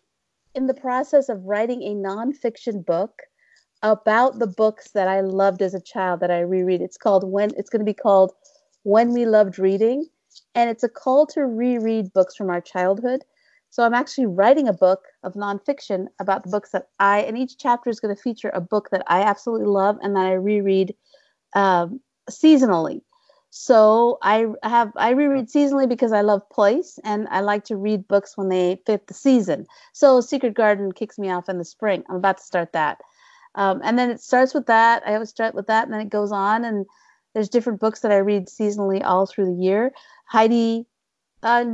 in the process of writing a nonfiction book about the books that I loved as a child that I reread. It's called when it's going to be called When We Loved Reading, and it's a call to reread books from our childhood. So I'm actually writing a book of nonfiction about the books that I, and each chapter is going to feature a book that I absolutely love and that I reread um, seasonally. So I have I reread seasonally because I love place, and I like to read books when they fit the season. So Secret Garden kicks me off in the spring. I'm about to start that. Um, and then it starts with that. I always start with that, and then it goes on. And there's different books that I read seasonally all through the year. Heidi, uh,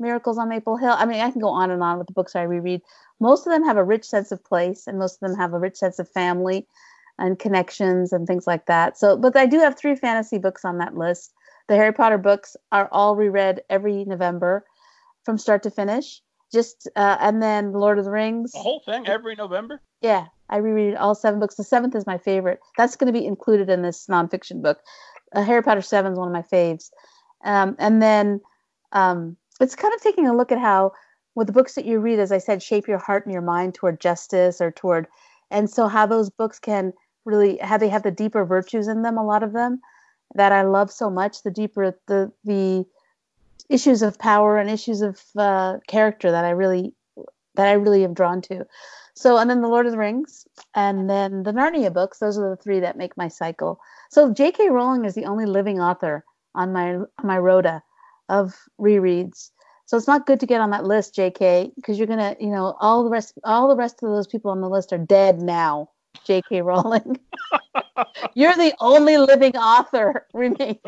Miracles on Maple Hill. I mean, I can go on and on with the books I reread. Most of them have a rich sense of place, and most of them have a rich sense of family and connections and things like that. So, but I do have three fantasy books on that list. The Harry Potter books are all reread every November from start to finish. Just uh, and then Lord of the Rings. The whole thing every November? Yeah. I reread all seven books. The seventh is my favorite. That's going to be included in this nonfiction book. Uh, Harry Potter seven is one of my faves. Um, and then um, it's kind of taking a look at how, with the books that you read, as I said, shape your heart and your mind toward justice or toward, and so how those books can really, how they have the deeper virtues in them, a lot of them, that I love so much, the deeper, the the issues of power and issues of uh, character that I really, that I really am drawn to. So, and then The Lord of the Rings, and then the Narnia books. Those are the three that make my cycle. So J K Rowling is the only living author on my on my rota of rereads. So it's not good to get on that list, J K, because you're gonna, you know, all the rest, all the rest of those people on the list are dead now. J K Rowling, you're the only living author remaining.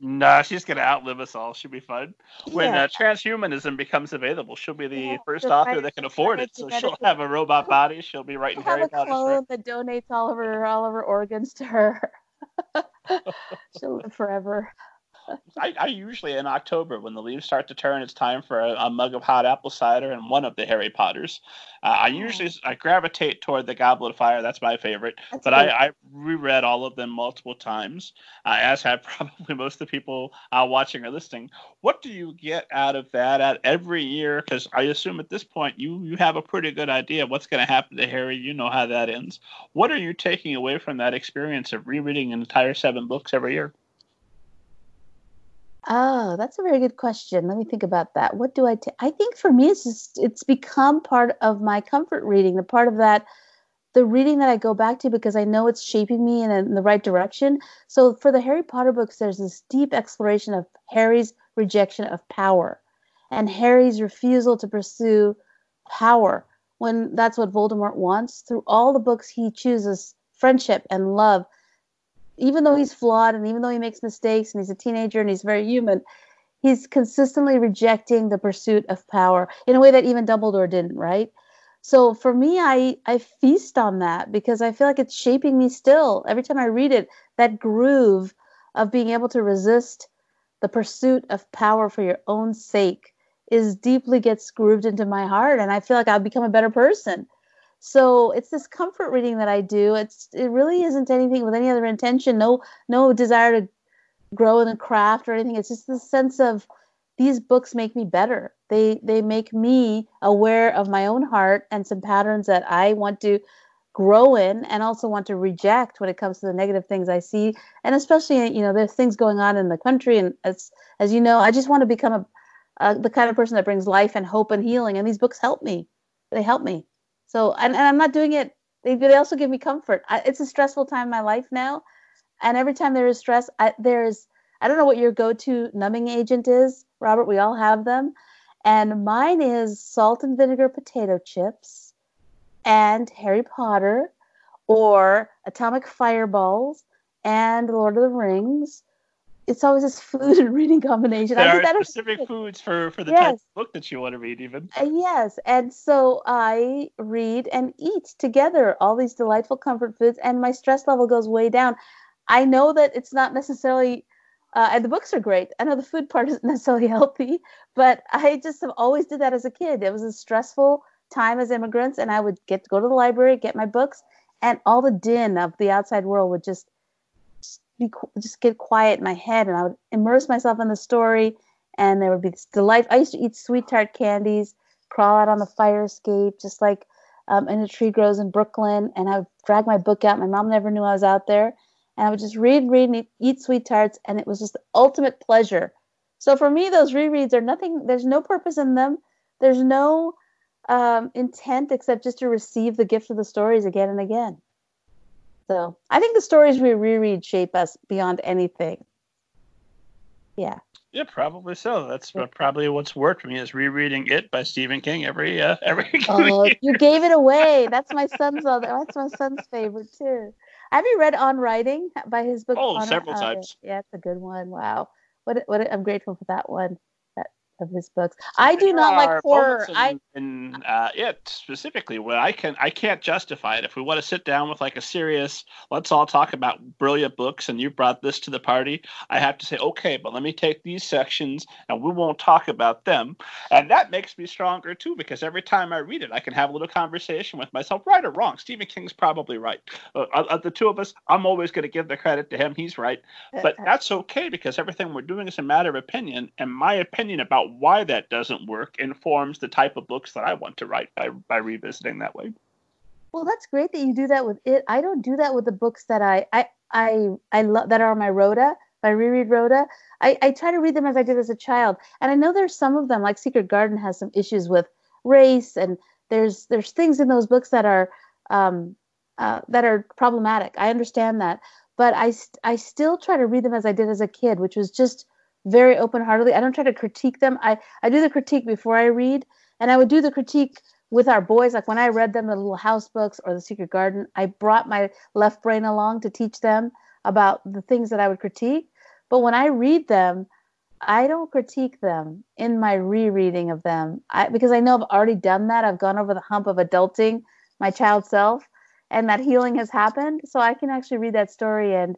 Nah, she's going to outlive us all. She'll be fine. When yeah. uh, transhumanism becomes available, she'll be the yeah, first author that can afford it. So she'll have a robot body. She'll be writing Harry Potter. She'll have a clone that donates all of her, all of her organs to her. She'll live forever. I, I usually, in October, when the leaves start to turn, it's time for a, a mug of hot apple cider and one of the Harry Potters. Uh, I usually I gravitate toward the Goblet of Fire. That's my favorite. That's but I, I reread all of them multiple times, uh, as have probably most of the people uh, watching or listening. What do you get out of that at every year? Because I assume at this point you, you have a pretty good idea of what's going to happen to Harry. You know how that ends. What are you taking away from that experience of rereading an entire seven books every year? Oh, that's a very good question. Let me think about that. What do I take? I think for me, it's just, it's become part of my comfort reading, the part of that, the reading that I go back to because I know it's shaping me in, a, in the right direction. So for the Harry Potter books, there's this deep exploration of Harry's rejection of power and Harry's refusal to pursue power when that's what Voldemort wants. Through all the books, he chooses friendship and love. Even though he's flawed and even though he makes mistakes and he's a teenager and he's very human, he's consistently rejecting the pursuit of power in a way that even Dumbledore didn't, right? So for me, I, I feast on that because I feel like it's shaping me still. Every time I read it, that groove of being able to resist the pursuit of power for your own sake is deeply gets grooved into my heart, and I feel like I've become a better person. So it's this comfort reading that I do. It's it really isn't anything with any other intention, no no desire to grow in a craft or anything. It's just this sense of these books make me better. They they make me aware of my own heart and some patterns that I want to grow in and also want to reject when it comes to the negative things I see. And especially, you know, there's things going on in the country. And as, as you know, I just want to become a, a the kind of person that brings life and hope and healing. And these books help me. They help me. So, and, and I'm not doing it, they, they also give me comfort. I, it's a stressful time in my life now. And every time there is stress, I, there's, I don't know what your go-to numbing agent is, Robert, we all have them. And mine is salt and vinegar potato chips and Harry Potter or Atomic Fireballs and Lord of the Rings. It's always this food and reading combination. There I did that are specific every- foods for, for the yes. type of book that you want to read, even. Uh, yes, and so I read and eat together all these delightful comfort foods, and my stress level goes way down. I know that it's not necessarily, uh, and the books are great. I know the food part isn't necessarily healthy, but I just have always did that as a kid. It was a stressful time as immigrants, and I would get to go to the library, get my books, and all the din of the outside world would just Be, just get quiet in my head, and I would immerse myself in the story, and there would be this delight. I used to eat sweet tart candies, crawl out on the fire escape, just like um, in a tree grows in Brooklyn, and I would drag my book out. My mom never knew I was out there, and I would just read, read, and eat, eat sweet tarts, and it was just the ultimate pleasure. So for me, those rereads are nothing, there's no purpose in them. There's no um, intent except just to receive the gift of the stories again and again. So I think the stories we reread shape us beyond anything. Yeah. Yeah, probably so. That's yeah. probably what's worked for me is rereading It by Stephen King every uh, every. Oh, year. You gave it away. That's my son's. Other, that's my son's favorite too. Have you read On Writing by his book? Oh, on, several uh, times. Yeah, it's a good one. Wow, what what I'm grateful for that one. That of his books. I do there not like horror. In, I in uh, It specifically. What I can I can't justify it. If we want to sit down with like a serious, let's all talk about brilliant books, and you brought this to the party, I have to say okay, but let me take these sections, and we won't talk about them. And that makes me stronger too, because every time I read it, I can have a little conversation with myself, right or wrong. Stephen King's probably right. Uh, uh, the two of us, I'm always going to give the credit to him. He's right, but that's okay because everything we're doing is a matter of opinion, and my opinion about why that doesn't work informs the type of books that I want to write by, by revisiting that way. Well, that's great that you do that with It. I don't do that with the books that I I I, I love that are on my Rhoda. I reread Rhoda. I, I try to read them as I did as a child, and I know there's some of them, like Secret Garden, has some issues with race, and there's there's things in those books that are um, uh, that are problematic. I understand that, but I I still try to read them as I did as a kid, which was just very open-heartedly. I don't try to critique them. I, I do the critique before I read, and I would do the critique with our boys. Like when I read them, the Little House books or the Secret Garden, I brought my left brain along to teach them about the things that I would critique. But when I read them, I don't critique them in my rereading of them, I, because I know I've already done that. I've gone over the hump of adulting my child self, and that healing has happened. So I can actually read that story and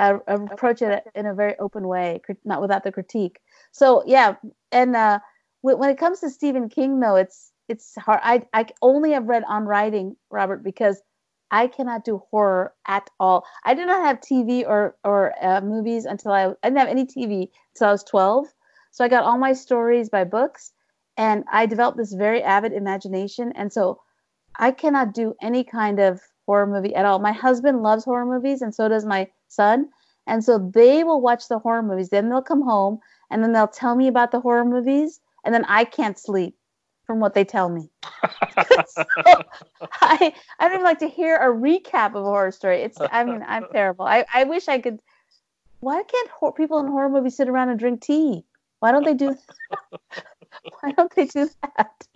I approach it in a very open way, not without the critique. So yeah, and uh, when it comes to Stephen King, though, it's it's hard. I I only have read On Writing, Robert, because I cannot do horror at all. I did not have T V or or uh, movies until I, I didn't have any T V until I was twelve. So I got all my stories by books, and I developed this very avid imagination. And so I cannot do any kind of horror movie at all. My husband loves horror movies, and so does my son, and so they will watch the horror movies, then they'll come home, and then they'll tell me about the horror movies, and then I can't sleep from what they tell me. So I I don't like to hear a recap of a horror story. It's I mean I'm terrible. I, I wish I could. Why can't ho- people in horror movies sit around and drink tea? Why don't they do that? Why don't they do that?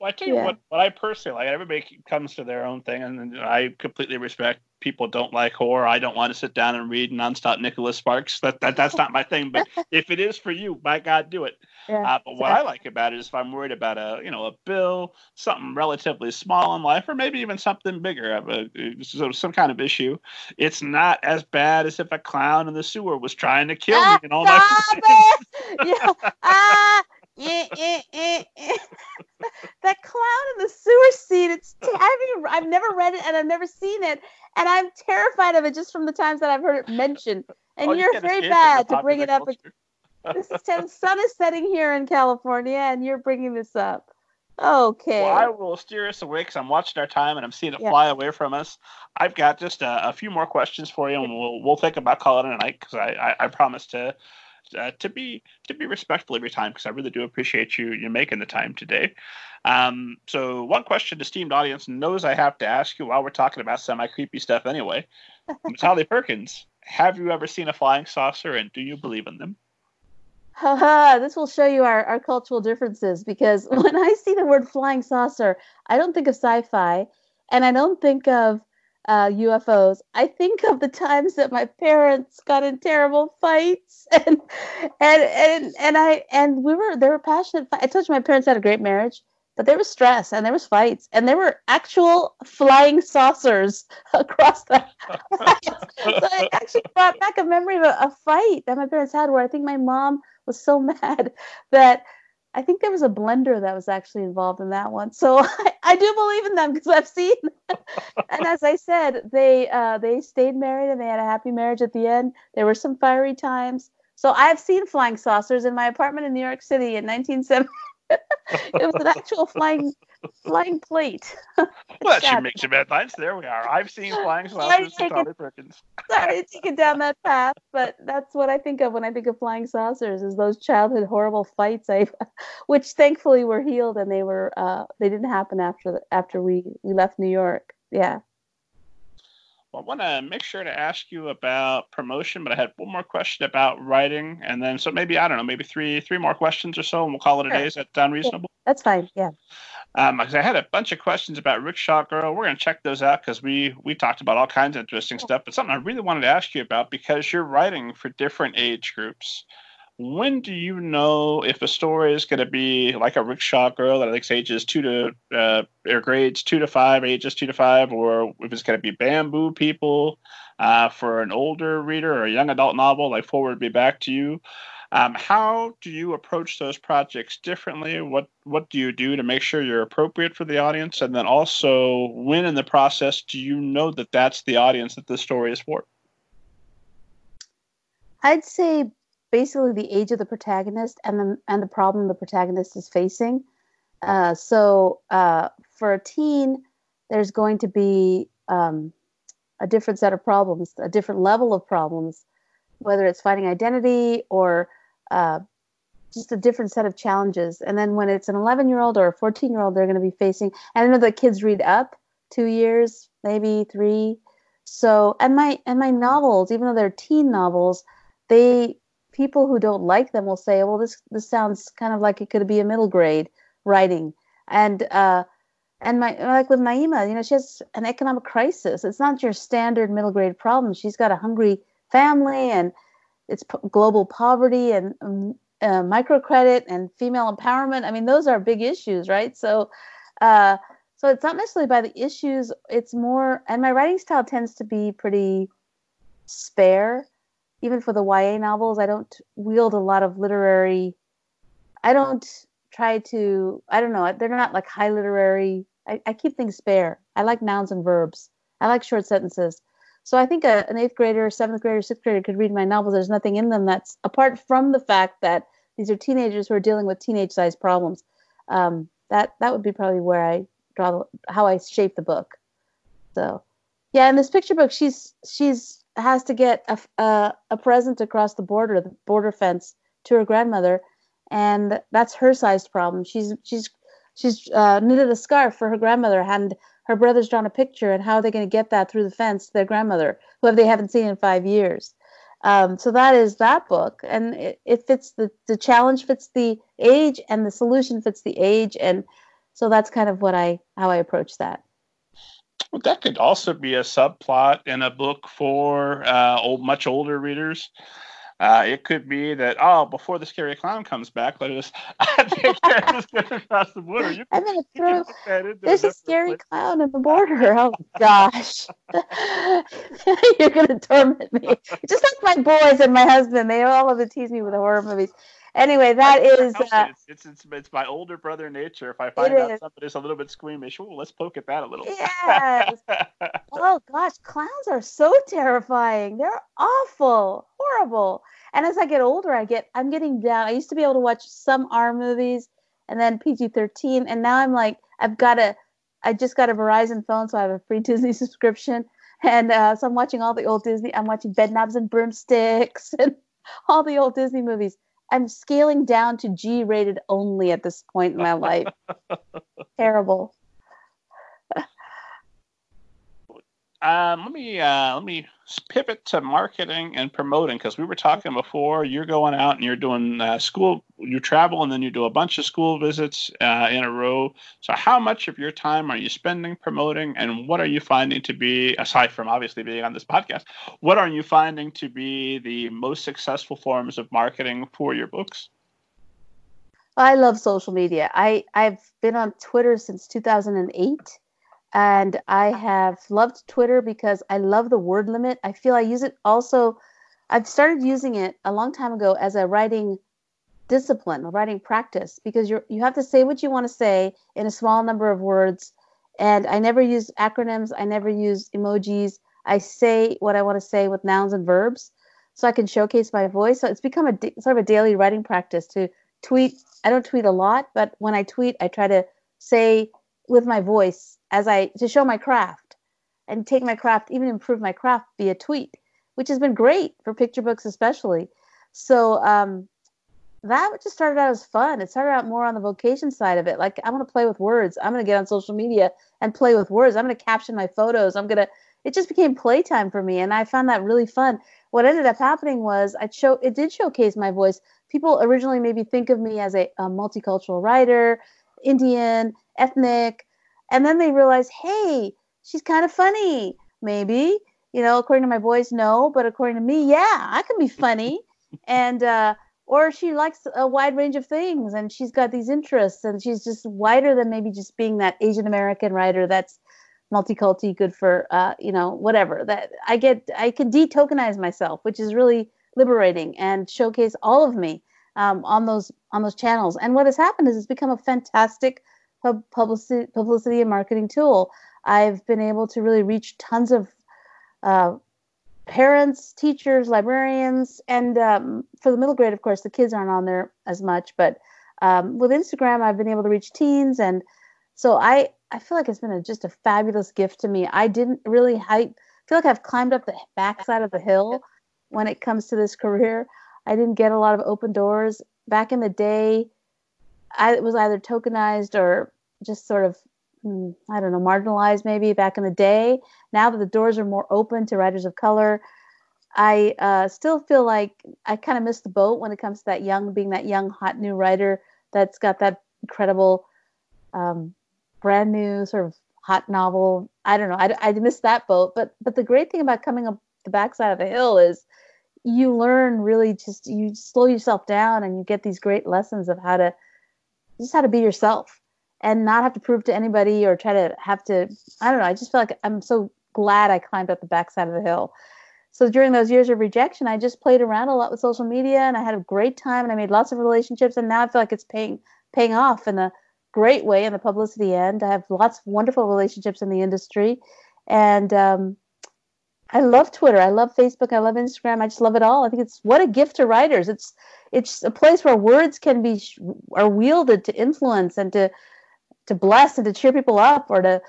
Well, I tell you yeah. what, what I personally like, everybody comes to their own thing, and I completely respect people don't like horror. I don't want to sit down and read nonstop Nicholas Sparks. That, that That's not my thing, but if it is for you, by God, do it. Yeah, uh, but what exactly. I like about it is if I'm worried about a, you know, a bill, something relatively small in life, or maybe even something bigger, of a, so some kind of issue, it's not as bad as if a clown in the sewer was trying to kill ah, me and all stop my it! yeah. Ah! Eh, eh, eh, eh. That clown in the sewer scene, it's t- I've, I've never read it, and I've never seen it, and I'm terrified of it just from the times that I've heard it mentioned, and oh, you're you very bad to bring it up. This is, the sun is setting here in California, and you're bringing this up. Okay. Well, I will steer us away because I'm watching our time and I'm seeing it yeah. fly away from us. I've got just a, a few more questions for you, and we'll we'll think about calling it a night because I, I, I promise to Uh, to be to be respectful every time, because I really do appreciate you you making the time today. Um, so one question the esteemed audience knows I have to ask you while we're talking about semi-creepy stuff anyway. Mitali Perkins, have you ever seen a flying saucer, and do you believe in them? Haha, this will show you our, our cultural differences, because when I see the word flying saucer, I don't think of sci-fi, and I don't think of Uh, U F Os. I think of the times that my parents got in terrible fights, and and and and I and we were they were passionate. I told you my parents had a great marriage, but there was stress and there was fights, and there were actual flying saucers across the house. So it actually brought back a memory of a, a fight that my parents had, where I think my mom was so mad that I think there was a blender that was actually involved in that one. So I, I do believe in them because I've seen them. And as I said, they uh, they stayed married and they had a happy marriage at the end. There were some fiery times. So I've seen flying saucers in my apartment in New York City in nineteen seventy. It was an actual flying flying plate. Well, that should make some headlines. There we are. I've seen flying saucers with Mitali Perkins. Sorry to take it down that path, but that's what I think of when I think of flying saucers, is those childhood horrible fights, I, which thankfully were healed, and they were uh, they didn't happen after the, after we, we left New York. Yeah. I want to make sure to ask you about promotion, but I had one more question about writing, and then so maybe, I don't know, maybe three three more questions or so, and we'll call it a day. Is that unreasonable? Yeah, that's fine, yeah. Um, because I had a bunch of questions about Rickshaw Girl. We're going to check those out because we, we talked about all kinds of interesting yeah. stuff, but something I really wanted to ask you about, because you're writing for different age groups. When do you know if a story is going to be like a Rickshaw Girl that likes ages two to uh, or grades two to five, ages two to five, or if it's going to be Bamboo People uh, for an older reader or a young adult novel like Forward Be Back to You? Um, how do you approach those projects differently? What what do you do to make sure you're appropriate for the audience? And then also, when in the process do you know that that's the audience that the story is for? I'd say basically the age of the protagonist and the, and the problem the protagonist is facing. Uh, so uh, for a teen, there's going to be um, a different set of problems, a different level of problems, whether it's finding identity or uh, just a different set of challenges. And then when it's an eleven-year-old or a fourteen-year-old, they're going to be facing, and I know the kids read up two years, maybe three. So, and my, and my novels, even though they're teen novels, they, people who don't like them will say, well, this this sounds kind of like it could be a middle grade writing. And uh, and my like with Naima, you know, she has an economic crisis. It's not your standard middle grade problem. She's got a hungry family, and it's p- global poverty and um, uh, microcredit and female empowerment. I mean, those are big issues, right? So uh, so it's not necessarily by the issues. It's more, and my writing style tends to be pretty spare. Even for the Y A novels, I don't wield a lot of literary, I don't try to, I don't know, they're not like high literary, I, I keep things spare. I like nouns and verbs. I like short sentences. So I think a, an eighth grader, seventh grader, sixth grader could read my novels. There's nothing in them that's, apart from the fact that these are teenagers who are dealing with teenage-sized problems. Um, that that would be probably where I draw, how I shape the book. So, yeah, in this picture book, she's she's, has to get a, a, a present across the border, the border fence, to her grandmother. And that's her sized problem. She's she's she's uh, knitted a scarf for her grandmother, and her brother's drawn a picture. And how are they going to get that through the fence to their grandmother, who they haven't seen in five years? Um, so that is that book. And it, it fits, the, the challenge fits the age, and the solution fits the age. And so that's kind of what I how I approach that. Well, that could also be a subplot in a book for uh, old, much older readers. Uh, it could be that, oh, before the scary clown comes back, let us take care of this across the border. You I'm going to throw, there's different a scary place. Clown in the border. Oh, gosh. You're going to torment me. Just like my boys and my husband, they all love to tease me with horror movies. Anyway, that is uh, it's, it's it's my older brother nature. If I find out something is a little bit squeamish, oh, let's poke at that a little. Yes. Oh gosh, clowns are so terrifying. They're awful, horrible. And as I get older, I get I'm getting down. I used to be able to watch some R movies and then P G thirteen, and now I'm like I've got a I just got a Verizon phone, so I have a free Disney subscription, and uh, so I'm watching all the old Disney. I'm watching Bedknobs and Broomsticks and all the old Disney movies. I'm scaling down to G-rated only at this point in my life. Terrible. um, let me uh, let me pivot to marketing and promoting, because we were talking before. You're going out and you're doing uh, school. You travel and then you do a bunch of school visits uh, in a row. So how much of your time are you spending promoting, and what are you finding to be, aside from obviously being on this podcast, what are you finding to be the most successful forms of marketing for your books? I love social media. I, I've been on Twitter since two thousand eight, and I have loved Twitter because I love the word limit. I feel I use it also. I've started using it a long time ago as a writing discipline, a writing practice, because you you have to say what you want to say in a small number of words. And I never use acronyms. I never use emojis. I say what I want to say with nouns and verbs, so I can showcase my voice. So it's become a d- sort of a daily writing practice to tweet. I don't tweet a lot, but when I tweet, I try to say with my voice, as I to show my craft and take my craft, even improve my craft via tweet, which has been great for picture books especially. So um, that just started out as fun. It started out more on the vocation side of it. Like, I'm going to play with words. I'm going to get on social media and play with words. I'm going to caption my photos. I'm going to it just became playtime for me. And I found that really fun. What ended up happening was I show it did showcase my voice. People originally maybe think of me as a, a multicultural writer, Indian, ethnic. And then they realize, hey, she's kind of funny. Maybe, you know, according to my boys, no. But according to me, yeah, I can be funny. and uh, or she likes a wide range of things. And she's got these interests. And she's just wider than maybe just being that Asian American writer that's multiculti, good for, uh, you know, whatever. That I get, I can de-tokenize myself, which is really liberating, and showcase all of me um, on those on those channels. And what has happened is it's become a fantastic pub- publicity, publicity and marketing tool. I've been able to really reach tons of uh, parents, teachers, librarians, and um, for the middle grade, of course, the kids aren't on there as much. But um, with Instagram, I've been able to reach teens, and so I. I feel like it's been a, just a fabulous gift to me. I didn't really hype. I feel like I've climbed up the backside of the hill when it comes to this career. I didn't get a lot of open doors. Back in the day, I was either tokenized or just sort of, I don't know, marginalized maybe back in the day. Now that the doors are more open to writers of color, I uh, still feel like I kind of missed the boat when it comes to that young, being that young, hot, new writer that's got that incredible um brand new sort of hot novel. I don't know. I, I missed that boat. But but the great thing about coming up the backside of the hill is you learn really just, you slow yourself down and you get these great lessons of how to, just how to be yourself and not have to prove to anybody or try to have to, I don't know. I just feel like I'm so glad I climbed up the backside of the hill. So during those years of rejection, I just played around a lot with social media and I had a great time and I made lots of relationships, and now I feel like it's paying paying off in the great way in the publicity end. I have lots of wonderful relationships in the industry, and um, I love Twitter. I love Facebook. I love Instagram. I just love it all. I think it's what a gift to writers. It's it's a place where words can be are wielded to influence and to to bless and to cheer people up, or to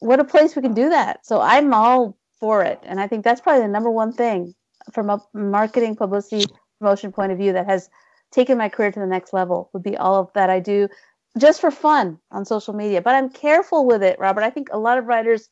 what a place we can do that. So I'm all for it, and I think that's probably the number one thing from a marketing, publicity, promotion point of view that has taken my career to the next level. Would be all of that I do. Just for fun on social media. But I'm careful with it, Robert. I think a lot of writers,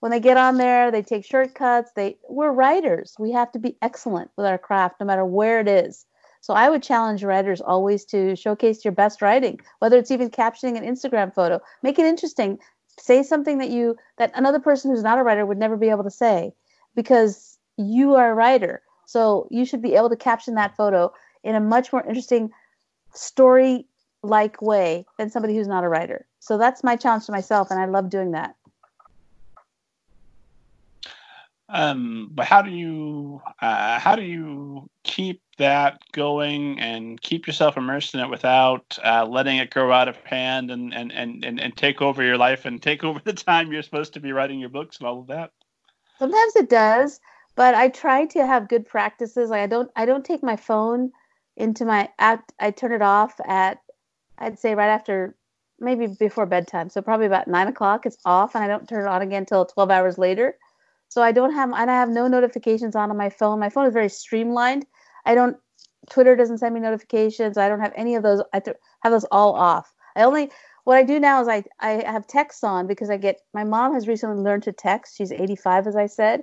when they get on there, they take shortcuts. They We're writers. We have to be excellent with our craft, no matter where it is. So I would challenge writers always to showcase your best writing, whether it's even captioning an Instagram photo. Make it interesting. Say something that you that another person who's not a writer would never be able to say, because you are a writer. So you should be able to caption that photo in a much more interesting story like way than somebody who's not a writer. So that's my challenge to myself, and I love doing that. Um, but how do you uh, how do you keep that going and keep yourself immersed in it without uh, letting it grow out of hand and and and and and take over your life and take over the time you're supposed to be writing your books and all of that? Sometimes it does, but I try to have good practices. Like I don't I don't take my phone into my app. I turn it off at, I'd say, right after, maybe before bedtime. So probably about nine o'clock it's off, and I don't turn it on again until twelve hours later. So I don't have, and I have no notifications on on my phone. My phone is very streamlined. I don't, Twitter doesn't send me notifications. I don't have any of those. I th- have those all off. I only, what I do now is I, I have texts on, because I get, my mom has recently learned to text. She's eighty-five, as I said.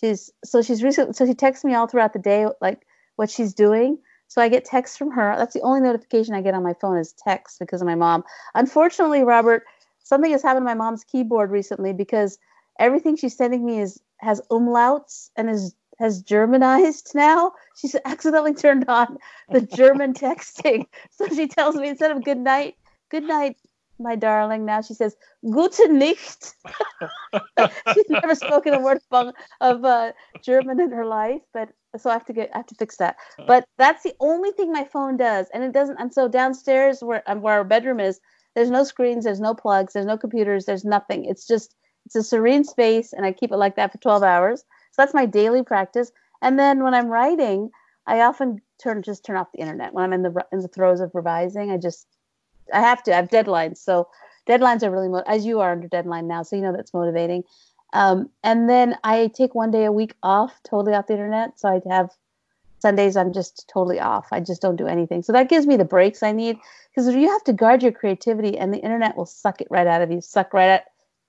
She's, so she's recently, so she texts me all throughout the day, like what she's doing. So I get texts from her. That's the only notification I get on my phone is texts, because of my mom. Unfortunately, Robert, something has happened to my mom's keyboard recently, because everything she's sending me is has umlauts and is has Germanized now. She's accidentally turned on the German texting. So she tells me, instead of good night, good night, my darling, now she says, Gute Nacht. She's never spoken a word of, of uh, German in her life, but so I have to get, I have to fix that. But that's the only thing my phone does, and it doesn't. And so downstairs, where um, where our bedroom is, there's no screens, there's no plugs, there's no computers, there's nothing. It's just it's a serene space, and I keep it like that for twelve hours. So that's my daily practice. And then when I'm writing, I often turn just turn off the internet when I'm in the in the throes of revising. I just I have to. I have deadlines, so deadlines are really mo- as you are under deadline now, so you know that's motivating. Um, and then I take one day a week off, totally off the internet. So I have Sundays, I'm just totally off. I just don't do anything. So that gives me the breaks I need, because you have to guard your creativity, and the internet will suck it right out of you, suck right out.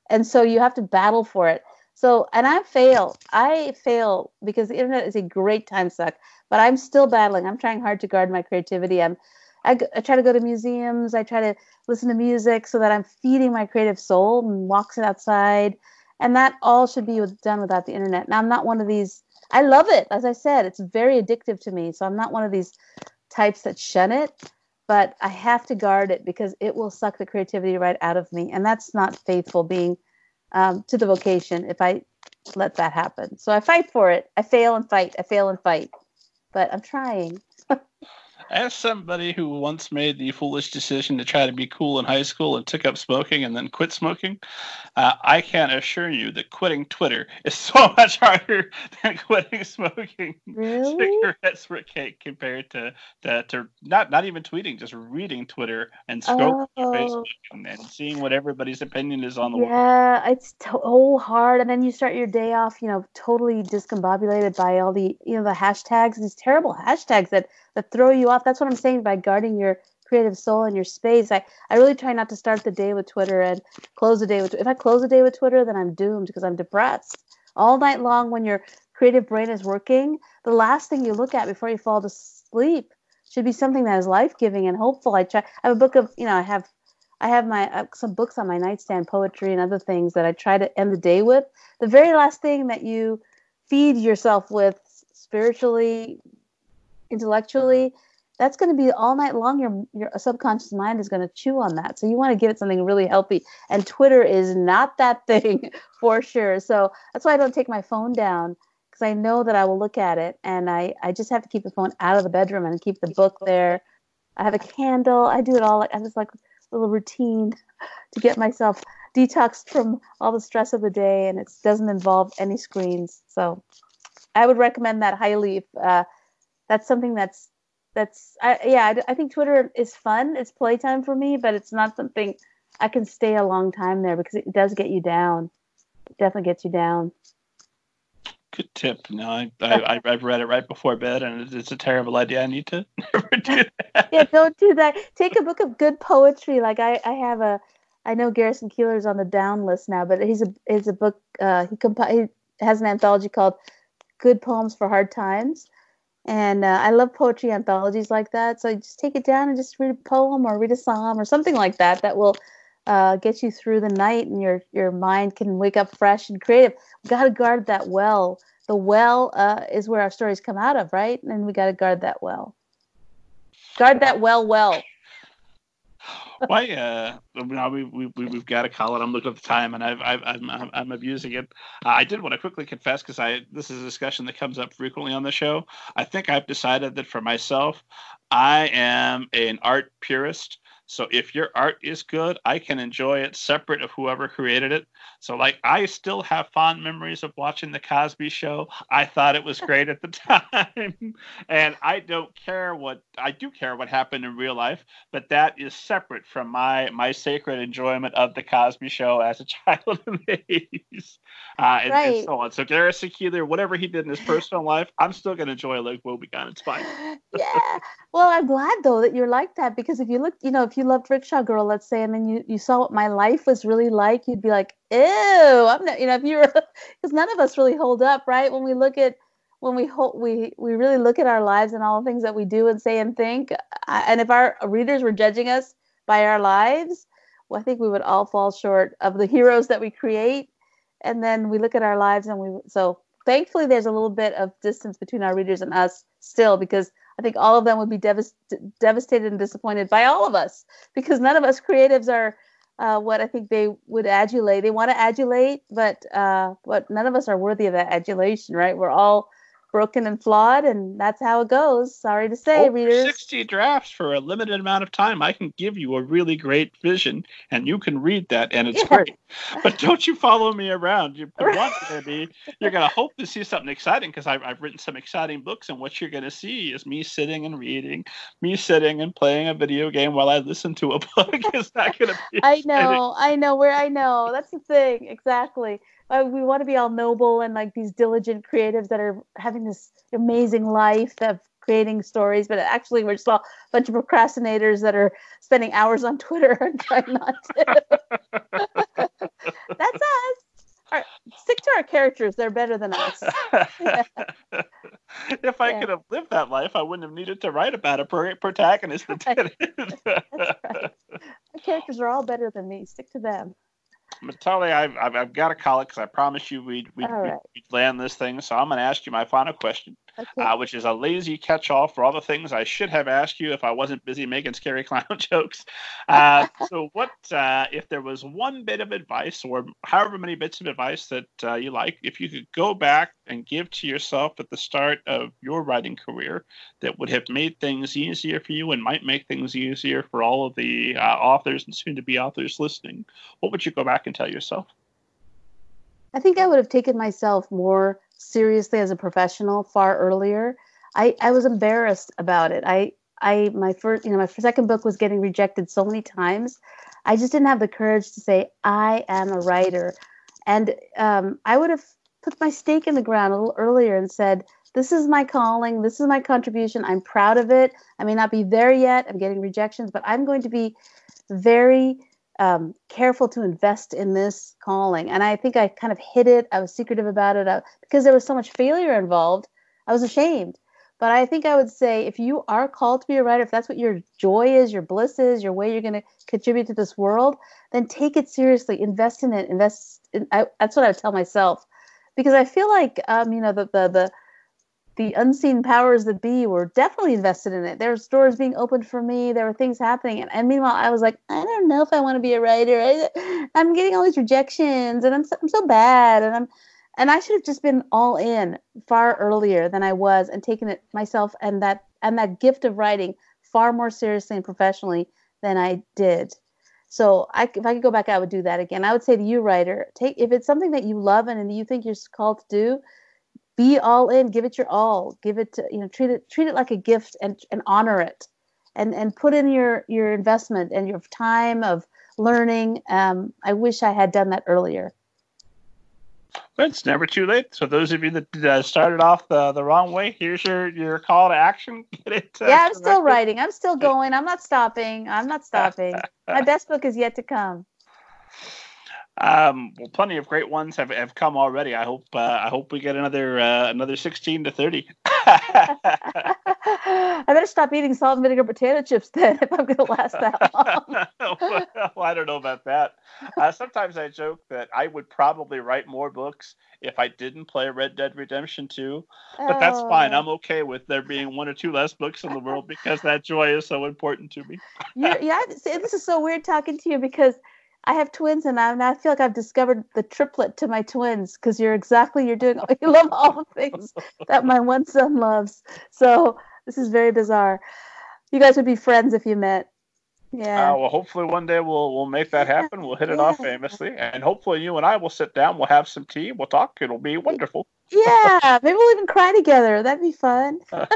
And so you have to battle for it. So, and I fail. I fail because the internet is a great time suck, but I'm still battling. I'm trying hard to guard my creativity. I'm, I, I try to go to museums. I try to listen to music so that I'm feeding my creative soul and walks it outside. And that all should be done without the internet. Now, I'm not one of these. I love it. As I said, it's very addictive to me. So I'm not one of these types that shun it, but I have to guard it because it will suck the creativity right out of me. And that's not faithful being Um, to the vocation if I let that happen. So I fight for it. I fail and fight. I fail and fight. But I'm trying. As somebody who once made the foolish decision to try to be cool in high school and took up smoking and then quit smoking, uh, I can assure you that quitting Twitter is so much harder than quitting smoking really? cigarettes for cake compared to, to, to not, not even tweeting, just reading Twitter and scrolling oh. through Facebook and, and seeing what everybody's opinion is on the yeah, world. Yeah, it's so hard. And then you start your day off, you know, totally discombobulated by all the, you know, the hashtags, these terrible hashtags that, that throw you off. That's what I'm saying by guarding your creative soul and your space. I, I really try not to start the day with Twitter and close the day with Twitter. If I close the day with Twitter, then I'm doomed because I'm depressed. All night long when your creative brain is working, the last thing you look at before you fall to sleep should be something that is life-giving and hopeful. I try. I have a book of, you know, I have I have my uh, some books on my nightstand, poetry and other things that I try to end the day with. The very last thing that you feed yourself with spiritually, intellectually, that's going to be all night long. Your your subconscious mind is going to chew on that. So you want to give it something really healthy. And Twitter is not that thing for sure. So that's why I don't take my phone down because I know that I will look at it. And I, I just have to keep the phone out of the bedroom and keep the book there. I have a candle. I do it all. I'm just like a little routine to get myself detoxed from all the stress of the day. And it doesn't involve any screens. So I would recommend that highly. If, uh, that's something that's That's I, yeah. I, I think Twitter is fun. It's playtime for me, but it's not something I can stay a long time there because it does get you down. It definitely gets you down. Good tip. No, I I I read it right before bed, and it's a terrible idea. I need to never do that. Yeah, don't do that. Take a book of good poetry. Like I, I have a I know Garrison Keillor's on the down list now, but he's a he's a book. Uh, he comp he has an anthology called Good Poems for Hard Times. And uh, I love poetry anthologies like that. So just take it down and just read a poem or read a psalm or something like that that will uh, get you through the night and your, your mind can wake up fresh and creative. We've got to guard that well. The well uh, is where our stories come out of, right? And we got to guard that well. Guard that well well. Why? Uh, no, we we we've got to call it. I'm looking at the time, and I've, I've I'm I'm abusing it. Uh, I did want to quickly confess because I this is a discussion that comes up frequently on the show. I think I've decided that for myself, I am an art purist. So if your art is good, I can enjoy it separate of whoever created it. So like, I still have fond memories of watching The Cosby Show. I thought it was great at the time. And I don't care what, I do care what happened in real life, but that is separate from my, my sacred enjoyment of The Cosby Show as a child in the eighties. Uh, and, right. and so on. So Garrison Keillor, whatever he did in his personal life, I'm still going to enjoy Luke Wobegon. It's fine. Yeah. Well, I'm glad though that you're like that, because if you look, you know, if you loved Rickshaw Girl, let's say, and then you, you saw what my life was really like, you'd be like, ew, I'm not, you know, if you were, because none of us really hold up, right? When we look at, when we hope we, we really look at our lives and all the things that we do and say and think, I, and if our readers were judging us by our lives, well, I think we would all fall short of the heroes that we create. And then we look at our lives and we, so thankfully there's a little bit of distance between our readers and us still, because I think all of them would be devast- devastated and disappointed by all of us, because none of us creatives are uh, what I think they would adulate. They want to adulate, but uh, but none of us are worthy of that adulation, right? We're all broken and flawed, and that's how it goes. Sorry to say, over readers. sixty drafts for a limited amount of time. I can give you a really great vision, and you can read that, and it's yeah. great. But don't you follow me around. You want to be. You're going to hope to see something exciting, because I've, I've written some exciting books, and what you're going to see is me sitting and reading, me sitting and playing a video game while I listen to a book. It's not going to be I exciting. know, I know, where I know. That's the thing, exactly. Uh, we want to be all noble and like these diligent creatives that are having this amazing life of creating stories, but actually we're just all a bunch of procrastinators that are spending hours on Twitter and trying not to. That's us. our, stick to our characters. They're better than us. If I yeah. could have lived that life, I wouldn't have needed to write about a protagonist that did it. That's right. Our characters are all better than me. Stick to them. Mitali, I've, I've, I've got to call it because I promise you we'd, we'd, right. we'd land this thing. So I'm going to ask you my final question, okay. uh, which is a lazy catch-all for all the things I should have asked you if I wasn't busy making scary clown jokes. Uh, so what, uh, if there was one bit of advice or however many bits of advice that uh, you like, if you could go back and give to yourself at the start of your writing career that would have made things easier for you and might make things easier for all of the uh, authors and soon-to-be authors listening, what would you go back and tell yourself? I think I would have taken myself more seriously as a professional far earlier. I, I was embarrassed about it. I, I, my first, you know, my second book was getting rejected so many times. I just didn't have the courage to say, I am a writer. And um, I would have put my stake in the ground a little earlier and said, this is my calling. This is my contribution. I'm proud of it. I may not be there yet. I'm getting rejections, but I'm going to be very Um, careful to invest in this calling. And I think I kind of hid it. I was secretive about it I, because there was so much failure involved. I was ashamed. But I think I would say, if you are called to be a writer, if that's what your joy is, your bliss is, your way you're going to contribute to this world, then take it seriously. Invest in it. Invest. In, I, that's what I would tell myself, because I feel like um, you know the the the the unseen powers that be were definitely invested in it. There were doors being opened for me. There were things happening. And, and meanwhile, I was like, I don't know if I want to be a writer. I, I'm getting all these rejections and I'm so, I'm so bad. And I'm, and I should have just been all in far earlier than I was and taken it myself and that, and that gift of writing far more seriously and professionally than I did. So I, if I could go back, I would do that again. I would say to you, writer, take, if it's something that you love and, and you think you're called to do, be all in, give it your all, give it, you know, treat it, treat it like a gift and, and honor it and, and put in your, your investment and your time of learning. Um, I wish I had done that earlier. Well, it's never too late. So those of you that uh, started off the, the wrong way, here's your, your call to action. Get it, uh, yeah, I'm still corrected. Writing. I'm still going. I'm not stopping. I'm not stopping. My best book is yet to come. Um, well, plenty of great ones have, have come already. I hope, uh, I hope we get another, uh, another sixteen to thirty. I better stop eating salt and vinegar potato chips then if I'm going to last that long. Well, I don't know about that. Uh, sometimes I joke that I would probably write more books if I didn't play Red Dead Redemption two, but oh. that's fine. I'm okay with there being one or two less books in the world because that joy is so important to me. yeah, yeah. This is so weird talking to you because I have twins, and I, and I feel like I've discovered the triplet to my twins because you're exactly, you're doing, you love all the things that my one son loves. So this is very bizarre. You guys would be friends if you met. Yeah. Uh, well, hopefully one day we'll we'll make that happen. We'll hit it yeah. off famously, and hopefully you and I will sit down. We'll have some tea. We'll talk. It'll be wonderful. Yeah, maybe we'll even cry together. That'd be fun. uh,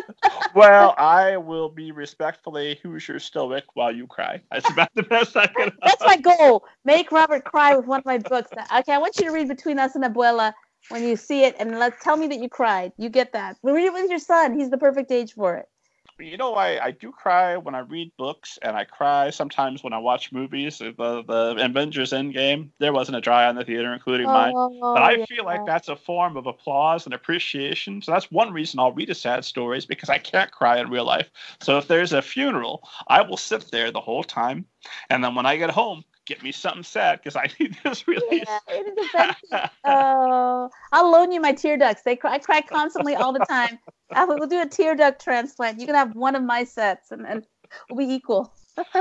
well, I will be respectfully Hoosier stoic while you cry. That's about the best I can. That's my goal. Make Robert cry with one of my books. Okay, I want you to read Between Us and Abuela when you see it, and let's tell me that you cried. You get that? Read it with your son. He's the perfect age for it. You know, I, I do cry when I read books, and I cry sometimes when I watch movies. The, the Avengers Endgame, there wasn't a dry eye in the theater, including oh, mine. But I yeah. feel like that's a form of applause and appreciation. So that's one reason I'll read a sad story is because I can't cry in real life. So if there's a funeral, I will sit there the whole time. And then when I get home, get me something sad because I need this release. Yeah, it is effective. Oh, I'll loan you my tear ducts. They cry, I cry constantly all the time. I will, we'll do a tear duct transplant. You can have one of my sets, and then we'll be equal. uh,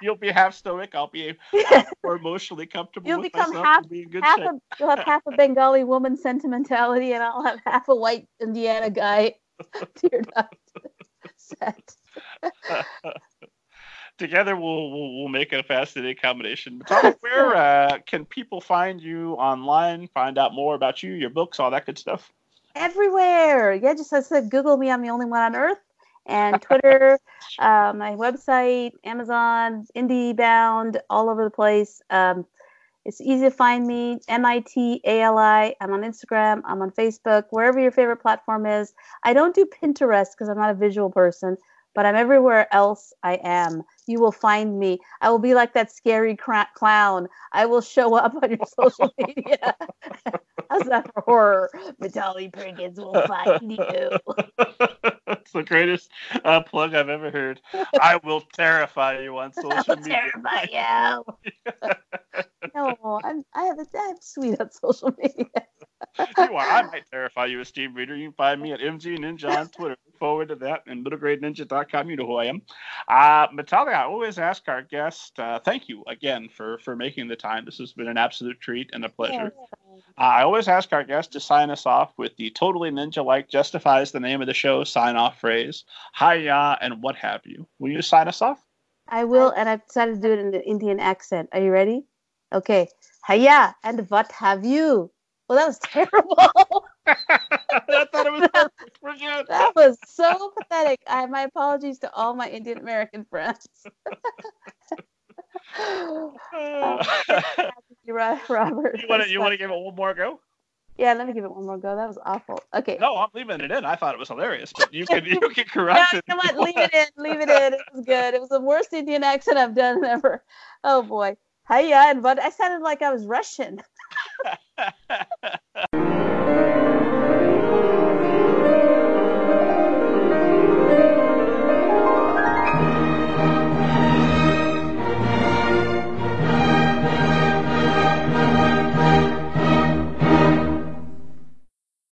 you'll be half stoic. I'll be half more emotionally comfortable. You'll with become half. And be in good half a, you'll have half a Bengali woman sentimentality, and I'll have half a white Indiana guy tear duct set. Together, we'll, we'll we'll make it a fascinating combination. Mitali, where uh, can people find you online, find out more about you, your books, all that good stuff? Everywhere. Yeah, just as I said, Google me. I'm the only one on Earth. And Twitter, uh, my website, Amazon, IndieBound, all over the place. Um, it's easy to find me, M I T A L I. I'm on Instagram. I'm on Facebook, wherever your favorite platform is. I don't do Pinterest because I'm not a visual person. but I'm everywhere else I am. You will find me. I will be like that scary cra- clown. I will show up on your social media. How's that for horror? Mitali Perkins will find you. That's the greatest uh, plug I've ever heard. I will terrify you on social I will media. Terrify you. No, I'm, I'm, I'm sweet on social media. You are. I might terrify you, esteemed reader. You can find me at M G Ninja on Twitter. Look forward to that. And middle grade ninja dot com, you know who I am. Uh, Mitali, I always ask our guest, uh, thank you again for, for making the time. This has been an absolute treat and a pleasure. Yeah. Uh, I always ask our guest to sign us off with the totally ninja-like, justifies the name of the show, sign-off phrase, hi-ya, and what have you. Will you sign us off? I will, and I've decided to do it in an Indian accent. Are you ready? Okay. Hi-ya, and what have you? Well, that was terrible. I thought it was perfect. We're good. That was so pathetic. I my apologies to all my Indian American friends. uh, Robert. You want to you want to give it one more go? Yeah, let me give it one more go. That was awful. Okay. No, I'm leaving it in. I thought it was hilarious, but you can you can correct no, it. Come on, leave it in. Leave it in. It was good. It was the worst Indian accent I've done ever. Oh boy. Hiya, and but I sounded like I was Russian.